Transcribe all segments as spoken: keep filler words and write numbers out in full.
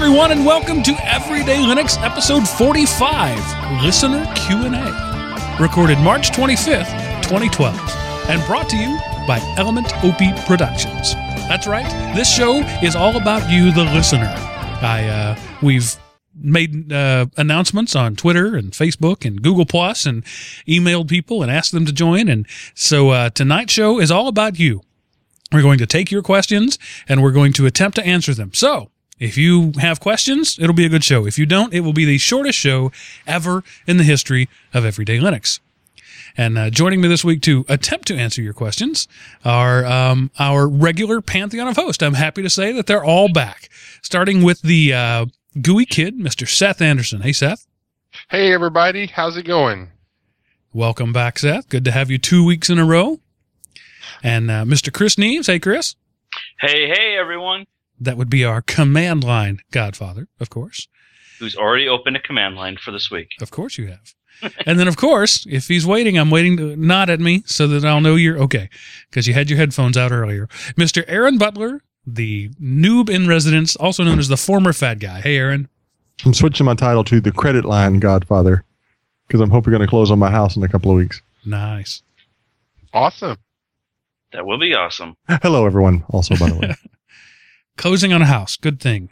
everyone, and welcome to Everyday Linux, episode forty-five, Listener Q and A, recorded March twenty-fifth, twenty twelve, and brought to you by Element O P Productions. That's right, this show is all about you, the listener. I, uh, we've made uh, announcements on Twitter and Facebook and Google Plus and emailed people and asked them to join, and so uh, tonight's show is all about you. We're going to take your questions, and we're going to attempt to answer them. So, if you have questions, it'll be a good show. If you don't, it will be the shortest show ever in the history of Everyday Linux. And uh, joining me this week to attempt to answer your questions are um, our regular pantheon of hosts. I'm happy to say that they're all back, starting with the uh, G U I kid, Mister Seth Anderson. Hey, Seth. Hey, everybody. How's it going? Welcome back, Seth. Good to have you two weeks in a row. And uh, Mister Chris Neves. Hey, Chris. Hey, hey, everyone. That would be our command line godfather, of course. Who's already opened a command line for this week. Of course you have. And then, of course, if he's waiting, I'm waiting to nod at me so that I'll know you're okay, because you had your headphones out earlier. Mister Aaron Butler, the noob in residence, also known as the former fad guy. Hey, Aaron. I'm switching my title to the credit line godfather, because I'm hoping going to close on my house in a couple of weeks. Nice. Awesome. That will be awesome. Hello, everyone, also, by the way. Closing on a house. Good thing.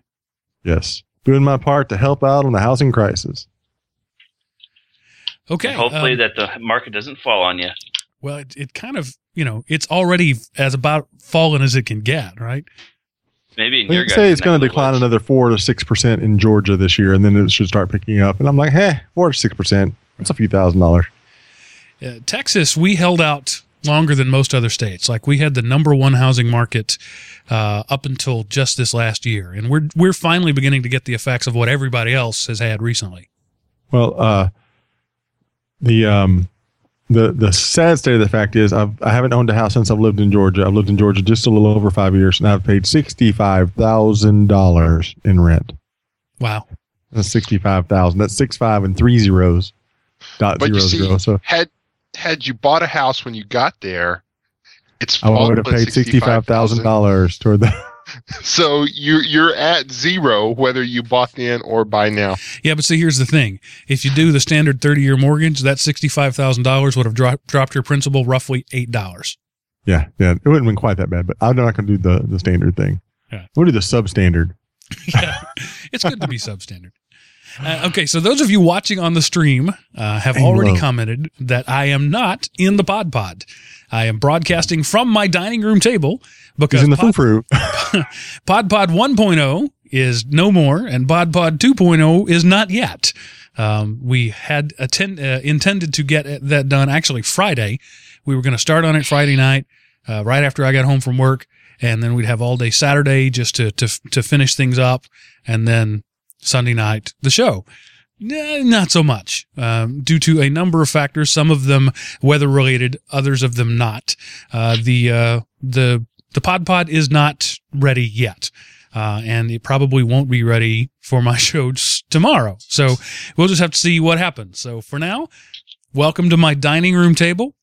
Yes. Doing my part to help out on the housing crisis. Okay. And hopefully um, that the market doesn't fall on you. Well, it, it kind of, you know, it's already as about fallen as it can get, right? Maybe. In well, your you can say it's going to decline another four to six percent in Georgia this year, and then it should start picking up. And I'm like, hey, four to six percent. That's a few thousand dollars. Uh, Texas, we held out longer than most other states. Like, we had the number one housing market uh, up until just this last year, and we're we're finally beginning to get the effects of what everybody else has had recently. Well, uh, the um, the the sad state of the fact is, I've I haven't owned a house since I've lived in Georgia. I've lived in Georgia just a little over five years, and I've paid sixty five thousand dollars in rent. Wow, that's sixty five thousand. That's six five and three zeros. Dot but zero see, zero. So had. Had you bought a house when you got there, it's I would have paid sixty-five thousand dollars toward that. So you're you're at zero whether you bought then or buy now. Yeah, but see, here's the thing: if you do the standard thirty-year mortgage, that sixty-five thousand dollars would have dropped dropped your principal roughly eight dollars. Yeah, yeah, it wouldn't have been quite that bad. But I'm not going to do the the standard thing. Yeah. We'll do the substandard. Yeah, it's good to be substandard. Uh, okay, so those of you watching on the stream uh, have already Hello. commented that I am not in the Pod Pod. I am broadcasting from my dining room table because in the Pod, Pod Pod one point oh is no more, and Pod Pod two point oh is not yet. Um, we had attend, uh, intended to get that done actually Friday. We were going to start on it Friday night, uh, right after I got home from work, and then we'd have all day Saturday just to to, to finish things up, and then Sunday night, the show. Nah, not so much, um, due to a number of factors, some of them weather-related, others of them not. Uh, the uh, the the Pod Pod is not ready yet, uh, and it probably won't be ready for my show tomorrow. So we'll just have to see what happens. So for now, welcome to my dining room table.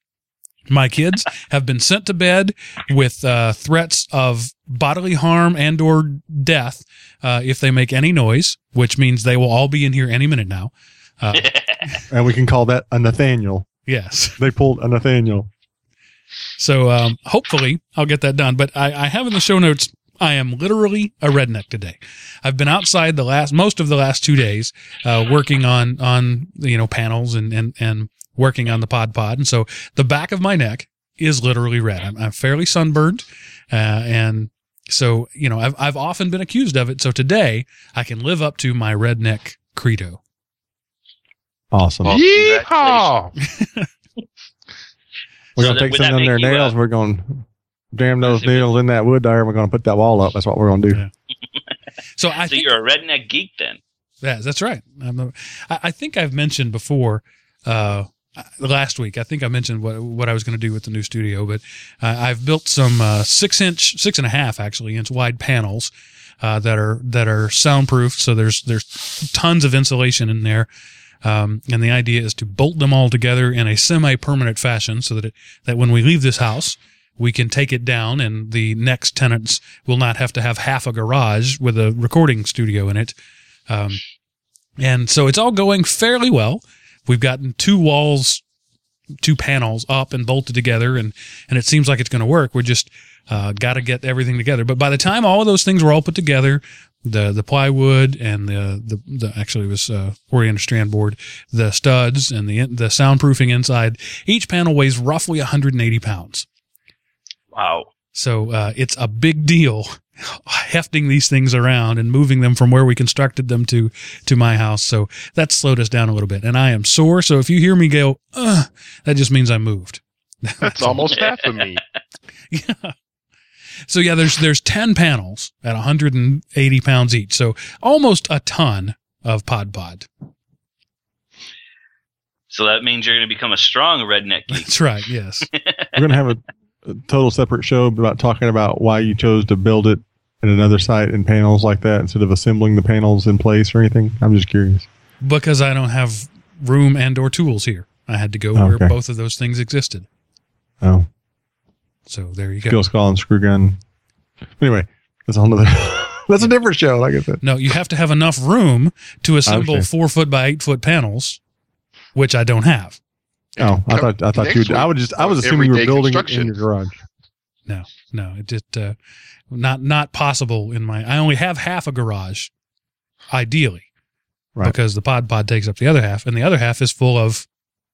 My kids have been sent to bed with uh, threats of bodily harm and or death uh, if they make any noise, which means they will all be in here any minute now. Uh, and we can call that a Nathaniel. Yes. They pulled a Nathaniel. So um, hopefully I'll get that done. But I, I have in the show notes, I am literally a redneck today. I've been outside the last most of the last two days uh, working on, on you know panels and and, and working on the Pod Pod. And so the back of my neck is literally red. I'm, I'm fairly sunburned. Uh, and so, you know, I've, I've often been accused of it. So today I can live up to my redneck credo. Awesome. Well, yeehaw! We're going to so take some of their nails. Uh, we're going to jam those nails in that wood there. And we're going to put that wall up. That's what we're going to do. Yeah. so I so think, you're a redneck geek then. Yeah, that's right. I'm a, I, I think I've mentioned before, uh, last week, I think I mentioned what what I was going to do with the new studio, but uh, I've built some uh, six inch, six and a half actually inch wide panels uh, that are that are soundproof. So there's there's tons of insulation in there, um, and the idea is to bolt them all together in a semi permanent fashion, so that it, that when we leave this house, we can take it down and the next tenants will not have to have half a garage with a recording studio in it. Um, and so it's all going fairly well. We've gotten two walls, two panels up and bolted together, and, and it seems like it's going to work. We're just uh, got to get everything together. But by the time all of those things were all put together, the the plywood and the, the, the actually it was uh, oriented strand board, the studs and the the soundproofing inside, each panel weighs roughly one hundred eighty pounds. Wow. So uh, it's a big deal hefting these things around and moving them from where we constructed them to to my house. So that slowed us down a little bit. And I am sore. So if you hear me go, ugh, that just means I moved. That's almost half of me. Yeah. So yeah, there's there's ten panels at one hundred eighty pounds each. So almost a ton of pod pod. So that means you're going to become a strong redneck geek. That's right. Yes. We're going to have a A total separate show about talking about why you chose to build it in another site in panels like that instead of assembling the panels in place or anything. I'm just curious. Because I don't have room and or tools here. I had to go okay. where both of those things existed. Oh. So there you go. Skill skull and screw gun. Anyway, that's a whole nother that's a different show, like I said. No, you have to have enough room to assemble four foot by eight foot panels, which I don't have. Oh, I thought I thought you. I would just. I was assuming you were building it in your garage. No, no, it just uh, not not possible in my. I only have half a garage, ideally, right? Because the pod pod takes up the other half, and the other half is full of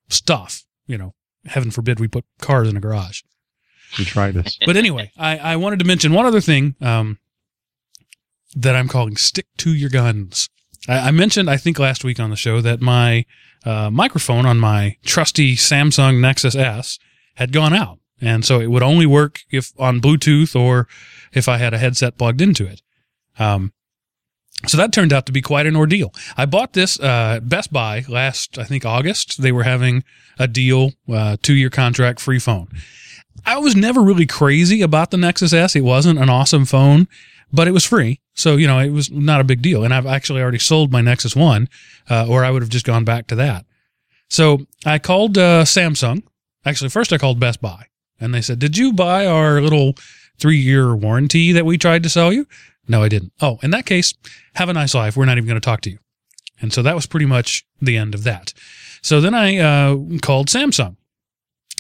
stuff. You know, heaven forbid we put cars in a garage. We tried this, but anyway, I, I wanted to mention one other thing um, that I'm calling "stick to your guns." I mentioned, I think last week on the show, that my uh, microphone on my trusty Samsung Nexus S had gone out. And so it would only work if on Bluetooth or if I had a headset plugged into it. Um, so that turned out to be quite an ordeal. I bought this uh, at Best Buy last, I think, August. They were having a deal, uh, two-year contract, free phone. I was never really crazy about the Nexus S. It wasn't an awesome phone, but it was free. So, you know, it was not a big deal. And I've actually already sold my Nexus One, uh, or I would have just gone back to that. So I called uh, Samsung. Actually, first I called Best Buy. And they said, did you buy our little three-year warranty that we tried to sell you? No, I didn't. Oh, in that case, have a nice life. We're not even going to talk to you. And so that was pretty much the end of that. So then I uh, called Samsung.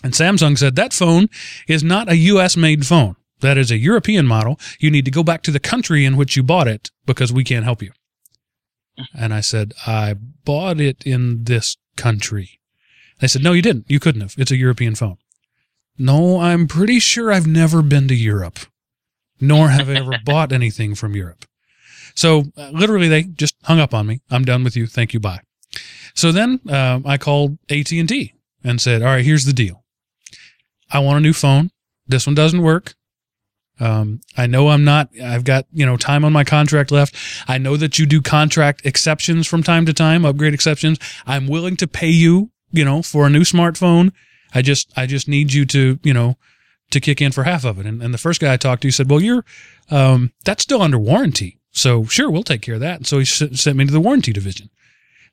And Samsung said, that phone is not a U S-made phone. That is a European model. You need to go back to the country in which you bought it because we can't help you. And I said, I bought it in this country. They said, no, you didn't. You couldn't have. It's a European phone. No, I'm pretty sure I've never been to Europe, nor have I ever bought anything from Europe. So uh, literally they just hung up on me. I'm done with you. Thank you. Bye. So then uh, I called A T and T and said, all right, here's the deal. I want a new phone. This one doesn't work. Um, I know I'm not, I've got, you know, time on my contract left. I know that you do contract exceptions from time to time, upgrade exceptions. I'm willing to pay you, you know, for a new smartphone. I just, I just need you to, you know, to kick in for half of it. And, and the first guy I talked to said, well, you're, um, that's still under warranty. So sure, we'll take care of that. And so he s- sent me to the warranty division.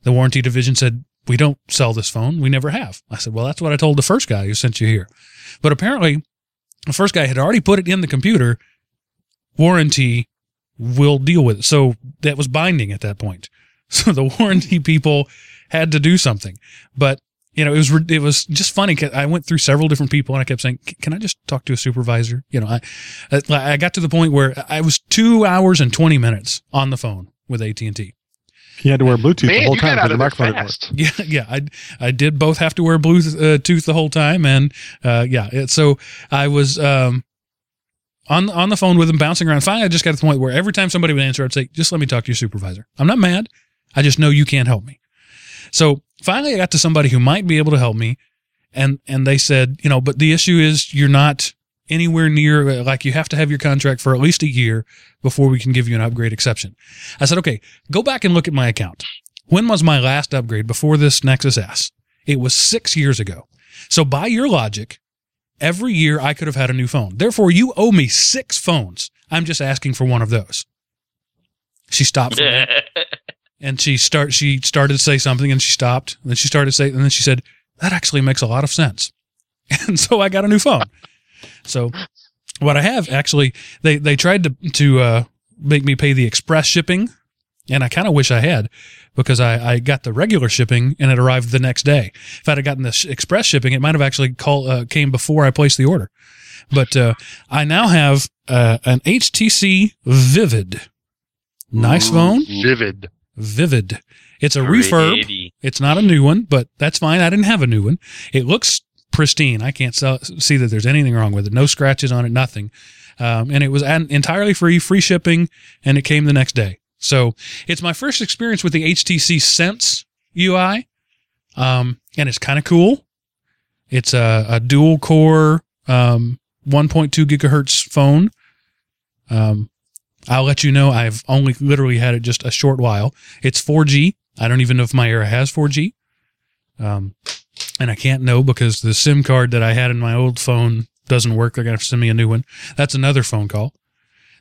The warranty division said, we don't sell this phone. We never have. I said, well, that's what I told the first guy who sent you here. But apparently, the first guy had already put it in the computer, warranty will deal with it. So that was binding at that point. So the warranty people had to do something. But, you know, it was it was just funny because I went through several different people and I kept saying, can I just talk to a supervisor? You know, I I got to the point where I was two hours and twenty minutes on the phone with A T and T. You had to wear Bluetooth Man, the whole time for the microphone. Yeah, yeah, I I did both have to wear Bluetooth the whole time, and uh, yeah, it, so I was um, on on the phone with them, bouncing around. Finally, I just got to the point where every time somebody would answer, I'd say, "Just let me talk to your supervisor. I'm not mad. I just know you can't help me." So finally, I got to somebody who might be able to help me, and and they said, you know, but the issue is you're not anywhere near, like you have to have your contract for at least a year before we can give you an upgrade exception. I said, okay, go back and look at my account. When was my last upgrade before this Nexus S? It was six years ago. So by your logic, every year I could have had a new phone. Therefore, you owe me six phones. I'm just asking for one of those. She stopped for me and she start, she started to say something and she stopped. And then she started to say, and then she said, that actually makes a lot of sense. And so I got a new phone. So what I have actually, they, they tried to, to uh, make me pay the express shipping. And I kind of wish I had, because I, I got the regular shipping and it arrived the next day. If I'd have gotten the sh- express shipping, it might have actually call, uh, came before I placed the order. But uh, I now have uh, an H T C Vivid. Nice Ooh, phone. Vivid. Vivid. It's a refurb. It's not a new one, but that's fine. I didn't have a new one. It looks pristine. I can't so- see that there's anything wrong with it. No scratches on it, nothing. Um, and it was an- entirely free, free shipping, and it came the next day. So it's my first experience with the H T C Sense U I, um, and it's kind of cool. It's a, a dual-core um, one point two gigahertz phone. Um, I'll let you know, I've only literally had it just a short while. It's four G. I don't even know if my Era has four G. Um, and I can't know because the SIM card that I had in my old phone doesn't work. They're going to have to send me a new one. That's another phone call.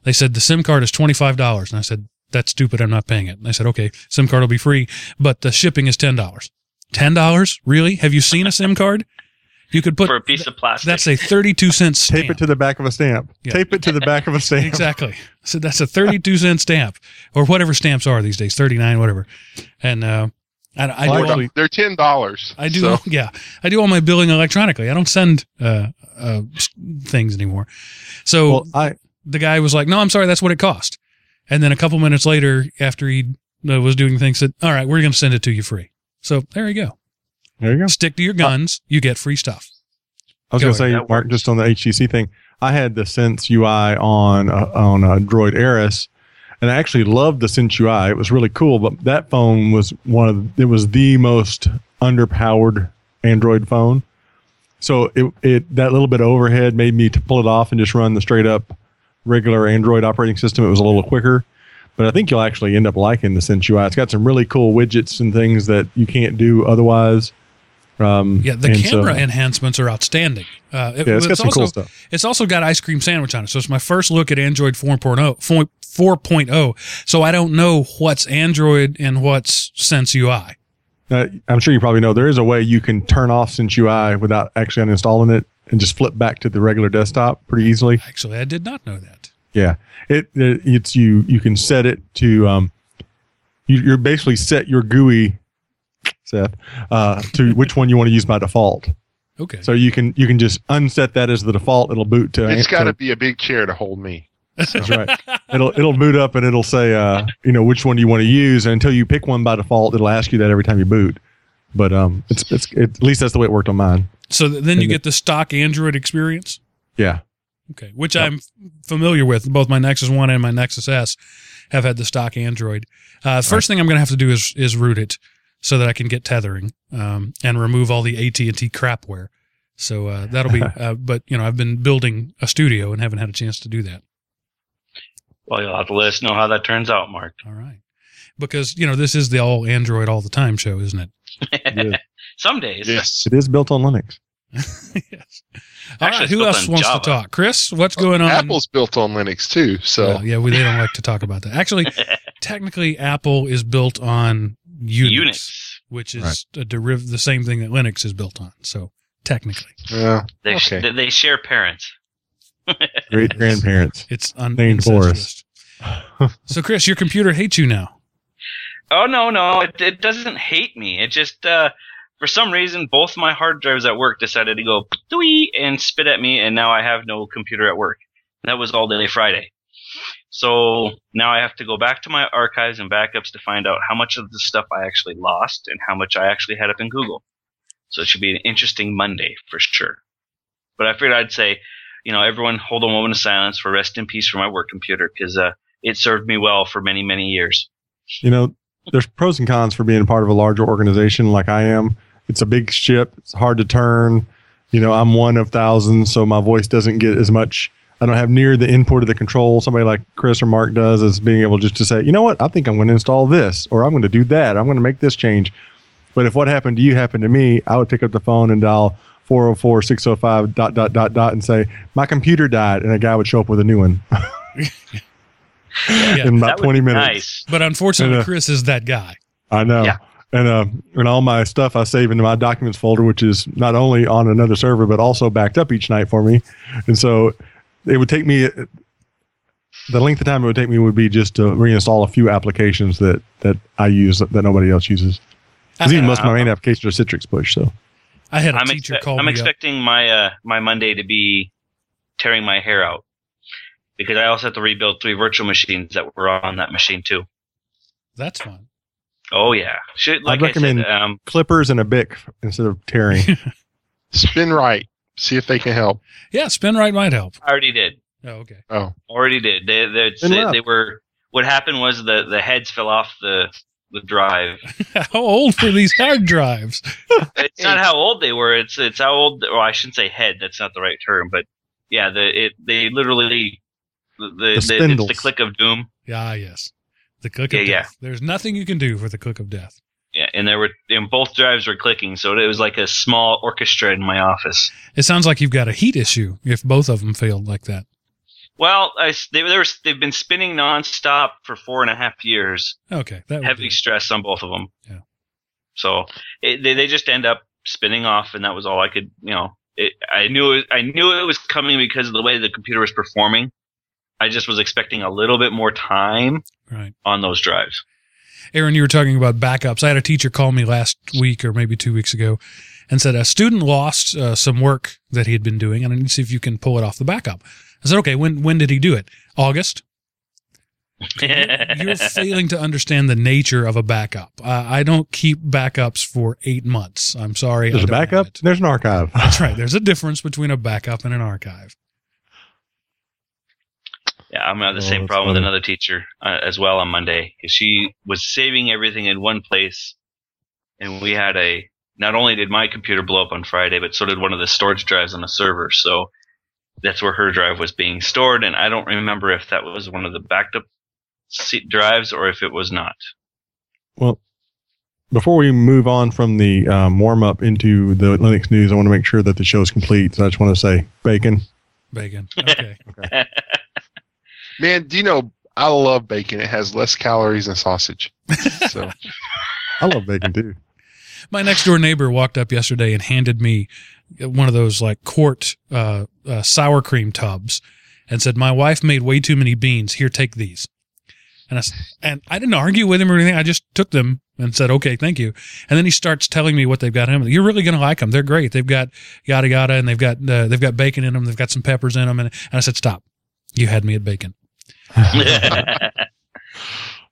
They said the SIM card is twenty-five dollars, and I said, that's stupid. I'm not paying it. And I said, okay, SIM card will be free, but the shipping is ten dollars. ten dollars? Really? Have you seen a SIM card? You could put... For a piece of plastic. That's a thirty-two cent stamp. Tape it to the back of a stamp. Yeah. Tape it to the back of a stamp. Exactly. So that's a thirty-two cent stamp, or whatever stamps are these days, thirty-nine, whatever. And uh, I, I well, do all, they're ten dollars. I do, so. Yeah. I do all my billing electronically. I don't send uh, uh, things anymore. So well, I, the guy was like, no, I'm sorry, that's what it cost. And then a couple minutes later, after he was doing things, said, all right, we're going to send it to you free. So there you go. There you go. Stick to your guns. You get free stuff. I was going to say, Mark, works. Just on the H T C thing, I had the Sense U I on uh, on uh, Droid Aeris, and I actually loved the Sense U I. It was really cool, but that phone was one of the, it was the most underpowered Android phone. So it it that little bit of overhead made me to pull it off and just run the straight up regular Android operating system. It was a little quicker, but I think you'll actually end up liking the Sense U I. It's got some really cool widgets and things that you can't do otherwise. Um, yeah, the camera so, enhancements are outstanding. Uh, it, yeah, it's, it's got some also, cool stuff. It's also got Ice Cream Sandwich on it, so it's my first look at Android four point oh, so I don't know what's Android and what's Sense U I. Uh, I'm sure you probably know there is a way you can turn off Sense U I without actually uninstalling it, and just flip back to the regular desktop pretty easily. Actually, I did not know that. Yeah, it, it it's you. You can set it to. Um, you, you're basically set your G U I, Seth, uh, to which one you want to use by default. Okay. So you can you can just unset that as the default. It'll boot to. It's got to be a big chair to hold me. So. That's right. It'll it'll boot up and it'll say uh, you know which one do you want to use, and until you pick one by default, it'll ask you that every time you boot. But um, it's it's it, at least that's the way it worked on mine. So then you get the stock Android experience? Yeah. Okay, which yep. I'm familiar with. Both my Nexus One and my Nexus S have had the stock Android. Uh, first right. thing I'm going to have to do is is root it so that I can get tethering um, and remove all the A T and T crapware. So uh, that'll be, uh, but you know, I've been building a studio and haven't had a chance to do that. Well, you'll have to let us know how that turns out, Mark. All right. Because, you know, this is the all Android all the time show, isn't it? Yeah. Some days. Yes. It is built on Linux. Yes. All Actually, right. Who else wants Java. to talk? Chris, what's well, going on? Apple's built on Linux too. So well, yeah, we, they don't like to talk about that. Actually, technically, Apple is built on Unix, Unix. which is right. a deriv- the same thing that Linux is built on. So technically, yeah. they, okay. sh- they share parents, great grandparents. It's unincestuous. So, Chris, your computer hates you now. Oh, no, no, it, it doesn't hate me. It just, uh, for some reason, both my hard drives at work decided to go dwee and spit at me, and now I have no computer at work. And that was all day Friday. So now I have to go back to my archives and backups to find out how much of the stuff I actually lost and how much I actually had up in Google. So it should be an interesting Monday for sure. But I figured I'd say, you know, everyone hold a moment of silence for rest in peace for my work computer, because uh, it served me well for many, many years. You know, there's pros and cons for being part of a larger organization like I am. It's a big ship. It's hard to turn. You know, I'm one of thousands, so my voice doesn't get as much. I don't have near the input of the control somebody like Chris or Mark does, as being able just to say, you know what, I think I'm going to install this, or I'm going to do that. I'm going to make this change. But if what happened to you happened to me, I would pick up the phone and dial four oh four, six oh five dot, dot, dot, dot, and say, my computer died, and a guy would show up with a new one. Yeah, in about twenty minutes. Nice. But unfortunately, and, uh, Chris is that guy. I know. Yeah. And uh, and all my stuff I save into my documents folder, which is not only on another server, but also backed up each night for me. And so it would take me, the length of time it would take me would be just to reinstall a few applications that, that I use that nobody else uses. Because even most of my main applications are Citrix push. So I had a I'm teacher expe- call I'm me expecting up. my uh, my Monday to be tearing my hair out, because I also have to rebuild three virtual machines that were on that machine too. That's fun. Oh yeah, Should, like I'd recommend I said, um, clippers and a Bic instead of tearing. Spinrite, see if they can help. Yeah, Spinrite might help. I already did. Oh okay. Oh, already did. They they, they, they were. What happened was the, the heads fell off the. The drive. How old were these hard drives? It's not how old they were. It's it's how old. Well, I shouldn't say head. That's not the right term. But yeah, the it they literally the, the, the it's the click of doom. Ah, yes, the click yeah, of yeah. death. There's nothing you can do for the click of death. Yeah, and there were and both drives were clicking, so it was like a small orchestra in my office. It sounds like you've got a heat issue if both of them failed like that. Well, I, they, they were, they've been spinning nonstop for four and a half years. Okay. That would Heavy be. stress on both of them. Yeah. So it, they they just end up spinning off, and that was all I could, you know. It, I knew it, I knew it was coming because of the way the computer was performing. I just was expecting a little bit more time right. on those drives. Aaron, you were talking about backups. I had a teacher call me last week or maybe two weeks ago and said a student lost uh, some work that he had been doing, and I need to see if you can pull it off the backup. I said, okay, when when did he do it? August? You're failing to understand the nature of a backup. Uh, I don't keep backups for eight months. I'm sorry. There's a backup? There's an archive. That's right. There's a difference between a backup and an archive. Yeah, I'm going to have the oh, same problem funny. with another teacher uh, as well on Monday. She was saving everything in one place, and we had a – not only did my computer blow up on Friday, but so did one of the storage drives on the server, so – that's where her drive was being stored, and I don't remember if that was one of the backed up drives or if it was not. Well, before we move on from the um, warm-up into the Linux news, I want to make sure that the show's complete, so I just want to say bacon. Bacon, okay. okay. Man, do you know, I love bacon. It has less calories than sausage. So I love bacon, too. My next-door neighbor walked up yesterday and handed me one of those like quart uh, uh, sour cream tubs and said, my wife made way too many beans. Here, take these. And I, and I didn't argue with him or anything. I just took them and said, okay, thank you. And then he starts telling me what they've got in them. You're really going to like them. They're great. They've got yada yada, and they've got uh, they've got bacon in them. They've got some peppers in them. And, and I said, stop. You had me at bacon.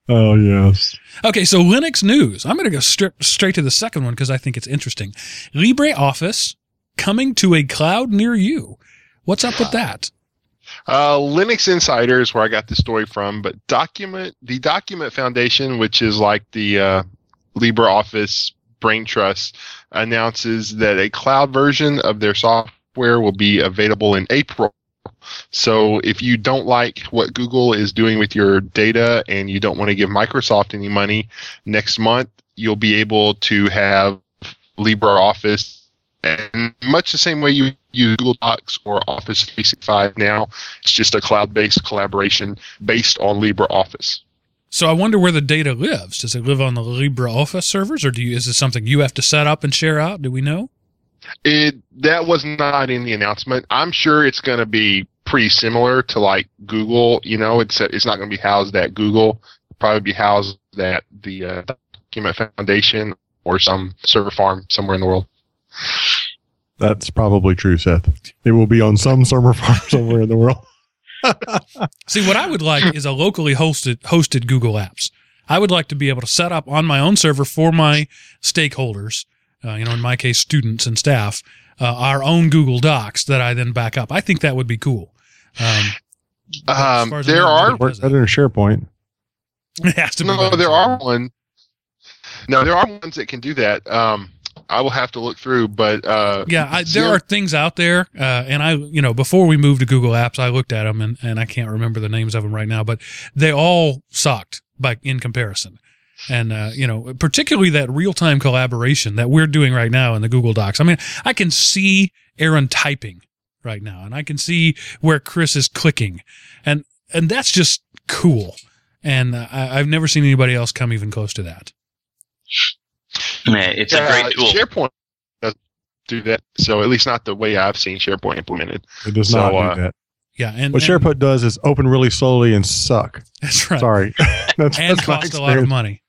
Oh, yes. Okay, so Linux news. I'm going to go straight, straight to the second one because I think it's interesting. LibreOffice coming to a cloud near you. What's up with that? Uh, Linux Insider is where I got the story from, but document the Document Foundation, which is like the uh, LibreOffice brain trust, announces that a cloud version of their software will be available in April. So if you don't like what Google is doing with your data and you don't want to give Microsoft any money, next month you'll be able to have LibreOffice. And much the same way you use Google Docs or Office three sixty-five now, it's just a cloud-based collaboration based on LibreOffice. So I wonder where the data lives. Does it live on the LibreOffice servers, or do you, is it something you have to set up and share out? Do we know? It that was not in the announcement. I'm sure it's going to be pretty similar to like Google. You know, it's it's not going to be housed at Google. It'll probably be housed at the uh, Document Foundation or some server farm somewhere in the world. That's probably true, Seth. It will be on some server farm somewhere in the world. See, what I would like is a locally hosted hosted Google Apps. I would like to be able to set up on my own server for my stakeholders. Uh, you know, in my case, students and staff, uh, our own Google Docs that I then back up. I think that would be cool. Um, um, as there are works better than SharePoint. It has to be no, there are one. No, there are ones that can do that. Um, I will have to look through, but uh, yeah, I, there are things out there, uh, and I, you know, before we moved to Google Apps, I looked at them, and, and I can't remember the names of them right now, but they all sucked by in comparison. And, uh, you know, particularly that real-time collaboration that we're doing right now in the Google Docs. I mean, I can see Aaron typing right now, and I can see where Chris is clicking. And and that's just cool. And uh, I, I've never seen anybody else come even close to that. It's yeah, a great tool. SharePoint doesn't do that, so at least not the way I've seen SharePoint implemented. It does not so, do uh, that. Yeah, and, what and, SharePoint does is open really slowly and suck. That's right. Sorry. that's, and that's cost a lot of money.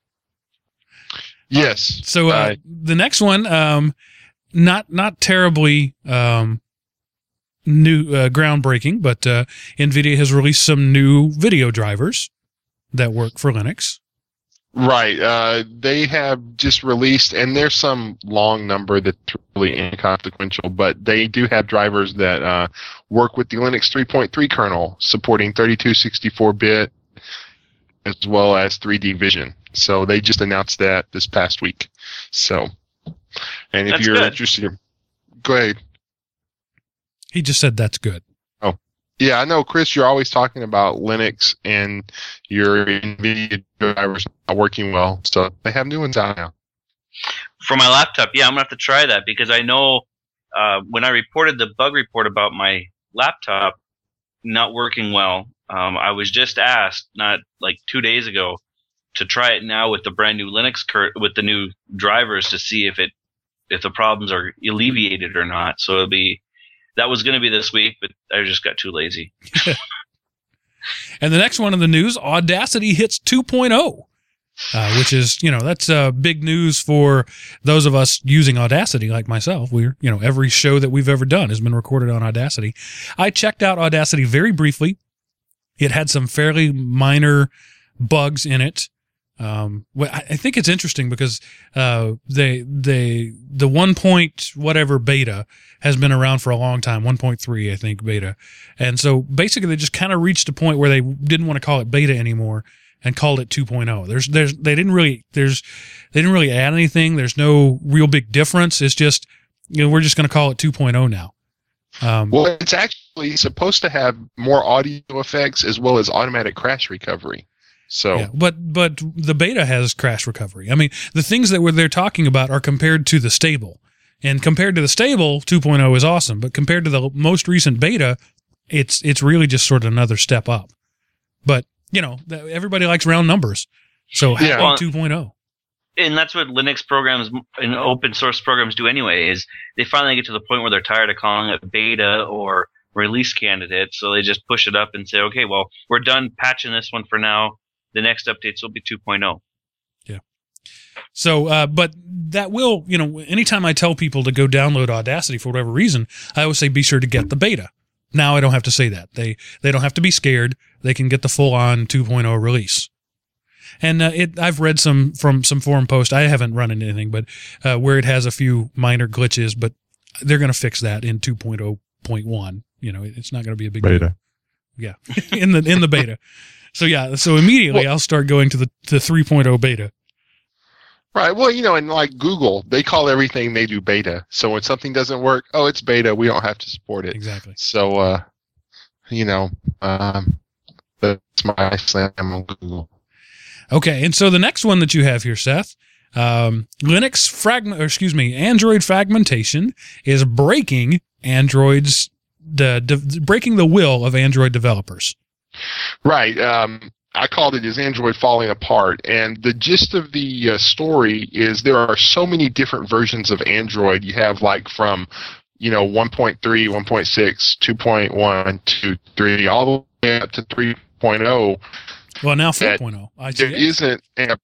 Yes. Uh, so uh, uh, the next one, um, not not terribly um, new, uh, groundbreaking, but uh, NVIDIA has released some new video drivers that work for Linux. Right. Uh, they have just released, and there's some long number that's really inconsequential, but they do have drivers that uh, work with the Linux three point three kernel, supporting thirty-two sixty-four bit as well as three D vision. So they just announced that this past week. So, and if that's you're good. interested, go ahead. He just said that's good. Yeah, I know, Chris, you're always talking about Linux and your NVIDIA drivers not working well. So they have new ones out now. For my laptop, yeah, I'm going to have to try that because I know uh, when I reported the bug report about my laptop not working well, um, I was just asked, not like two days ago, to try it now with the brand new Linux, cur- with the new drivers to see if it if the problems are alleviated or not. So it'll be... That was going to be this week, but I just got too lazy. And the next one in the news, Audacity hits two point oh, uh, which is, you know, that's uh, big news for those of us using Audacity like myself. We're, you know, every show that we've ever done has been recorded on Audacity. I checked out Audacity very briefly. It had some fairly minor bugs in it. Um, well, I think it's interesting because, uh, they, they, the one point whatever beta has been around for a long time, one point three, I think, beta. And so basically they just kind of reached a point where they didn't want to call it beta anymore and called it two point oh. There's, there's, they didn't really, there's, they didn't really add anything. There's no real big difference. It's just, you know, we're just going to call it two point oh now. Um, well, it's actually supposed to have more audio effects as well as automatic crash recovery. So, yeah, but but the beta has crash recovery. I mean, the things that we're they're talking about are compared to the stable, and compared to the stable, two point oh is awesome. But compared to the most recent beta, it's it's really just sort of another step up. But you know, everybody likes round numbers, so yeah. Well, two point oh. And that's what Linux programs and open source programs do anyway. Is they finally get to the point where they're tired of calling it beta or release candidate, so they just push it up and say, okay, well, we're done patching this one for now. The next updates will be two point oh. Yeah. So, uh, but that will, you know, anytime I tell people to go download Audacity for whatever reason, I always say, be sure to get the beta. Now I don't have to say that. They they don't have to be scared. They can get the full-on two point oh release. And uh, it I've read some from some forum posts. I haven't run into anything, but uh, where it has a few minor glitches, but they're going to fix that in two point oh point one. You know, it's not going to be a big beta. Deal. Yeah, in the in the beta. So, yeah, so immediately well, I'll start going to the to three point oh beta. Right. Well, you know, and like Google, they call everything they do beta. So when something doesn't work, oh, it's beta. We don't have to support it. Exactly. So, uh, you know, um, that's my slam on Google. Okay. And so the next one that you have here, Seth, um, Linux fragment, or excuse me, Android fragmentation is breaking Android's, de- de- breaking the will of Android developers. Right. Um, I called it Is Android Falling Apart? And the gist of the uh, story is there are so many different versions of Android. You have like from, you know, one point three, one point six, two point one, two, three, all the way up to three point oh. Well, now four point oh. I there isn't, and,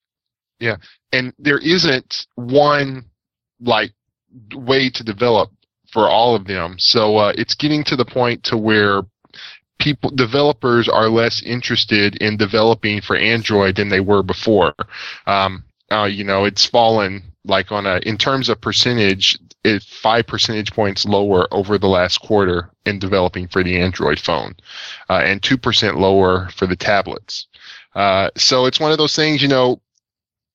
yeah, and there isn't one like way to develop for all of them. So uh, it's getting to the point to where people, developers are less interested in developing for Android than they were before. Um, uh, you know, it's fallen like on a, in terms of percentage, it's five percentage points lower over the last quarter in developing for the Android phone, uh, and two percent lower for the tablets. Uh, so it's one of those things, you know,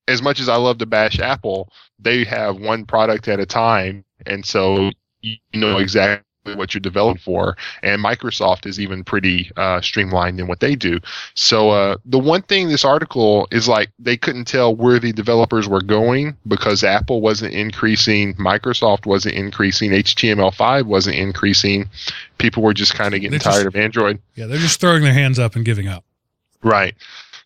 as much as I love to bash Apple, they have one product at a time. And so you know exactly what you're developing for, and Microsoft is even pretty uh, streamlined in what they do. So uh, the one thing this article is like they couldn't tell where the developers were going because Apple wasn't increasing, Microsoft wasn't increasing, H T M L five wasn't increasing. People were just kind of getting just, tired of Android. Yeah, they're just throwing their hands up and giving up. Right.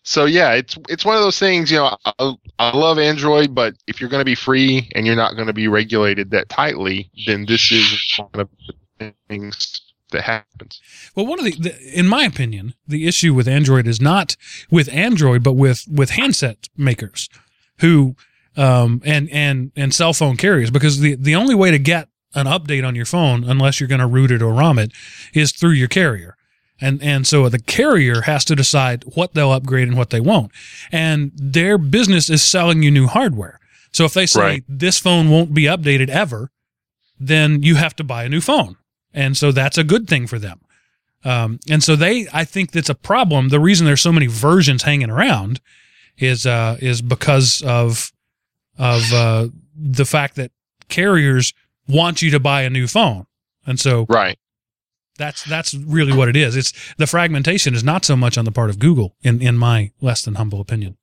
So yeah, it's it's one of those things, you know, I, I love Android, but if you're going to be free and you're not going to be regulated that tightly, then this is one of the things that happens. Well, one of the, the in my opinion, the issue with Android is not with Android, but with, with handset makers who um and, and, and cell phone carriers, because the, the only way to get an update on your phone, unless you're going to root it or ROM it, is through your carrier. And and so the carrier has to decide what they'll upgrade and what they won't. And their business is selling you new hardware. So if they say, right, this phone won't be updated ever, then you have to buy a new phone. And so that's a good thing for them. Um, and so they, I think that's a problem. The reason there's so many versions hanging around is uh, is because of of uh, the fact that carriers want you to buy a new phone. And so right. That's that's really what it is. It's the fragmentation is not so much on the part of Google, in, in my less than humble opinion.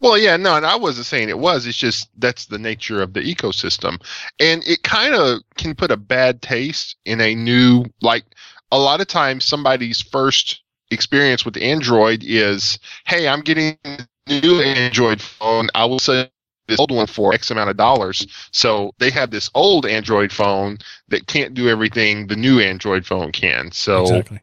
Well, yeah, no, and I wasn't saying it was. It's just that's the nature of the ecosystem. And it kind of can put a bad taste in a new, like a lot of times somebody's first experience with Android is, hey, I'm getting a new Android phone. I will say this old one for X amount of dollars. So they have this old Android phone that can't do everything the new Android phone can. So, exactly.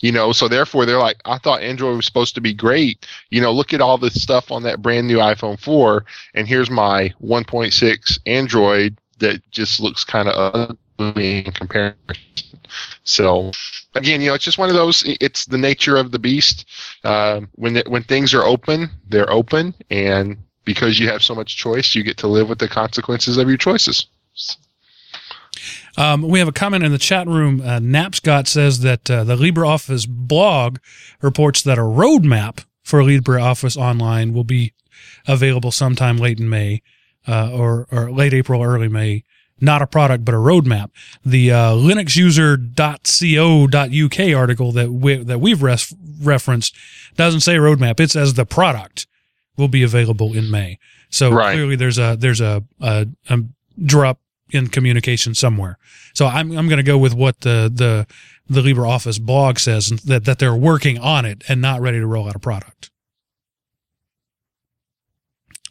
You know, so therefore they're like, I thought Android was supposed to be great. You know, look at all this stuff on that brand new iPhone four. And here's my one point six Android that just looks kind of ugly in comparison. So again, you know, it's just one of those, it's the nature of the beast. Uh, when, when things are open, they're open, and because you have so much choice, you get to live with the consequences of your choices. Um, we have a comment in the chat room. Uh, Napscott says that uh, the LibreOffice blog reports that a roadmap for LibreOffice Online will be available sometime late in May, uh, or, or late April, early May. Not a product, but a roadmap. The uh, linuxuser dot co dot u k article that, we, that we've res- referenced doesn't say roadmap. It says the product will be available in May. So right. Clearly there's a there's a, a, a drop in communication somewhere. So I'm I'm going to go with what the the the LibreOffice blog says, that that they're working on it and not ready to roll out a product.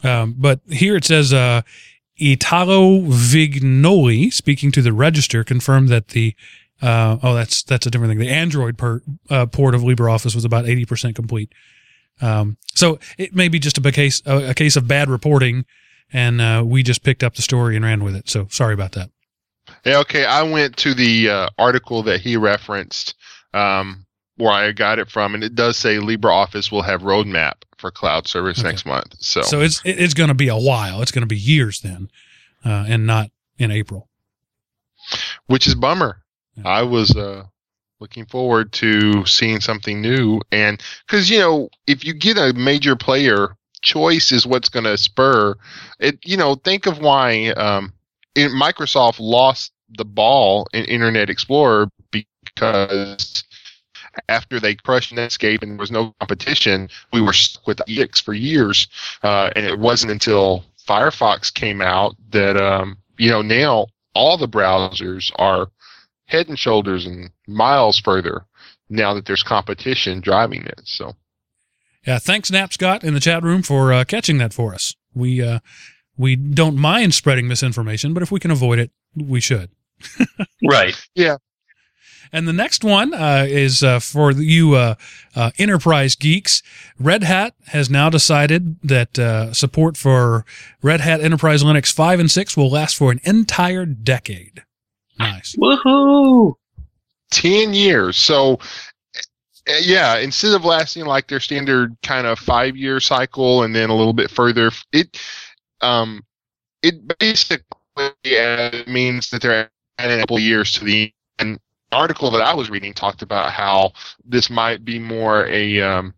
Um, but here it says uh, Italo Vignoli, speaking to the Register, confirmed that the uh, oh that's that's a different thing. The Android per, uh, port of LibreOffice was about eighty percent complete. Um, so it may be just a case, a case of bad reporting, and uh, we just picked up the story and ran with it. So sorry about that. Yeah, okay. I went to the uh, article that he referenced, um, where I got it from, and it does say LibreOffice will have roadmap for cloud service okay. next month. So, so it's it's going to be a while. It's going to be years then, uh, and not in April. Which is a bummer. Yeah. I was. Uh, Looking forward to seeing something new. And because, you know, if you get a major player, choice is what's going to spur it. You know, think of why um, it, Microsoft lost the ball in Internet Explorer, because after they crushed Netscape and there was no competition, we were stuck with E X for years. Uh, and it wasn't until Firefox came out that, um, you know, now all the browsers are head and shoulders and miles further now that there's competition driving it. So, yeah, thanks, Napscott, in the chat room for uh, catching that for us. We uh, we don't mind spreading misinformation, but if we can avoid it, we should. Right. Yeah. And the next one uh, is uh, for you uh, uh, enterprise geeks. Red Hat has now decided that uh, support for Red Hat Enterprise Linux five and six will last for an entire decade. Nice. Woohoo! Ten years. So, yeah, instead of lasting like their standard kind of five-year cycle and then a little bit further, it um, it basically means that they're adding a couple of years to the end. An article that I was reading talked about how this might be more a um,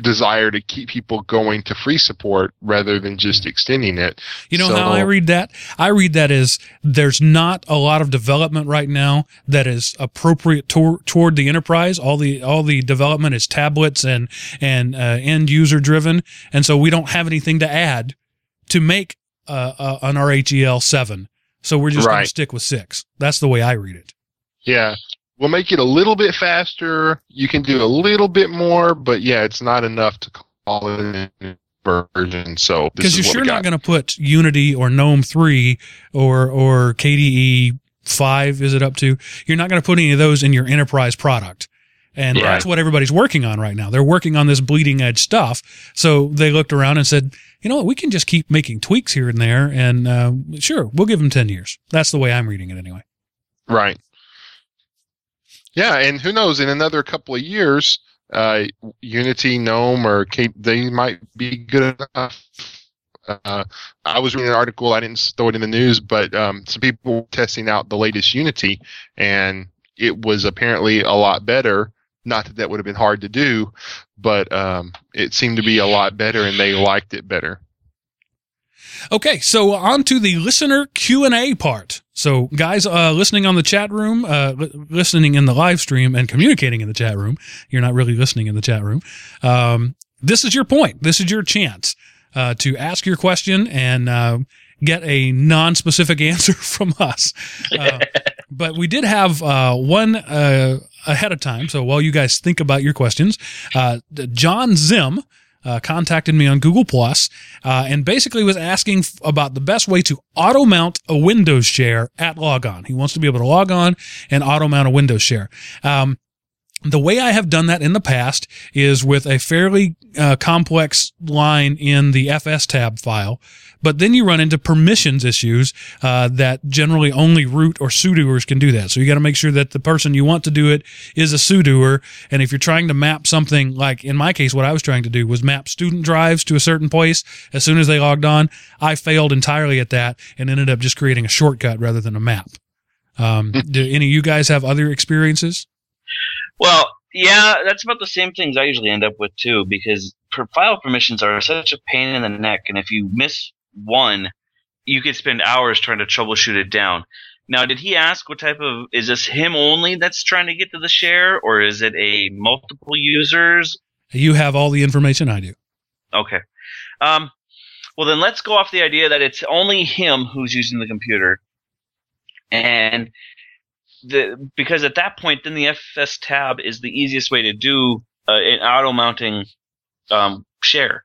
desire to keep people going to free support rather than just extending it. You know so, how I read that? I read that as there's not a lot of development right now that is appropriate tor- toward the enterprise. All the all the development is tablets and and uh, end user driven, and so we don't have anything to add to make uh, uh, an R H E L seven. So we're just right. going to stick with six. That's the way I read it. Yeah. We'll make it a little bit faster. You can do a little bit more, but yeah, it's not enough to solid version. So because you're sure not going to put Unity or GNOME three or or K D E five, is it up to? You're not going to put any of those in your enterprise product. And yeah. that's what everybody's working on right now. They're working on this bleeding edge stuff. So they looked around and said, you know what, we can just keep making tweaks here and there. And uh, sure, we'll give them ten years. That's the way I'm reading it anyway. Right. Yeah, and who knows, in another couple of years, uh, Unity, GNOME, or K- they might be good enough. Uh, I was reading an article, I didn't throw it in the news, but um, some people were testing out the latest Unity, and it was apparently a lot better. Not that that would have been hard to do, but um, it seemed to be a lot better, and they liked it better. Okay, so on to the listener Q and A part. So, guys uh, listening on the chat room, uh, li- listening in the live stream, and communicating in the chat room. You're not really listening in the chat room. Um, this is your point. This is your chance uh, to ask your question and uh, get a non-specific answer from us. Uh, but we did have uh, one... Uh, ahead of time. So while you guys think about your questions, uh, John Zim uh, contacted me on Google Plus uh, and basically was asking f- about the best way to auto mount a Windows share at logon. He wants to be able to log on and auto mount a Windows share. Um, the way I have done that in the past is with a fairly uh, complex line in the F S tab file, but then you run into permissions issues uh, that generally only root or sudoers can do that. So you got to make sure that the person you want to do it is a sudoer. And if you're trying to map something, like in my case, what I was trying to do was map student drives to a certain place as soon as they logged on. I failed entirely at that and ended up just creating a shortcut rather than a map. Um, do any of you guys have other experiences? Well, yeah, that's about the same things I usually end up with too, because per file permissions are such a pain in the neck, and if you miss one, you could spend hours trying to troubleshoot it down. Now, did he ask what type of, is this him only that's trying to get to the share, or is it a multiple users? You have all the information I do. Okay. Um, well, then let's go off the idea that it's only him who's using the computer. And the because at that point, then the F S tab is the easiest way to do uh, an auto-mounting um, share.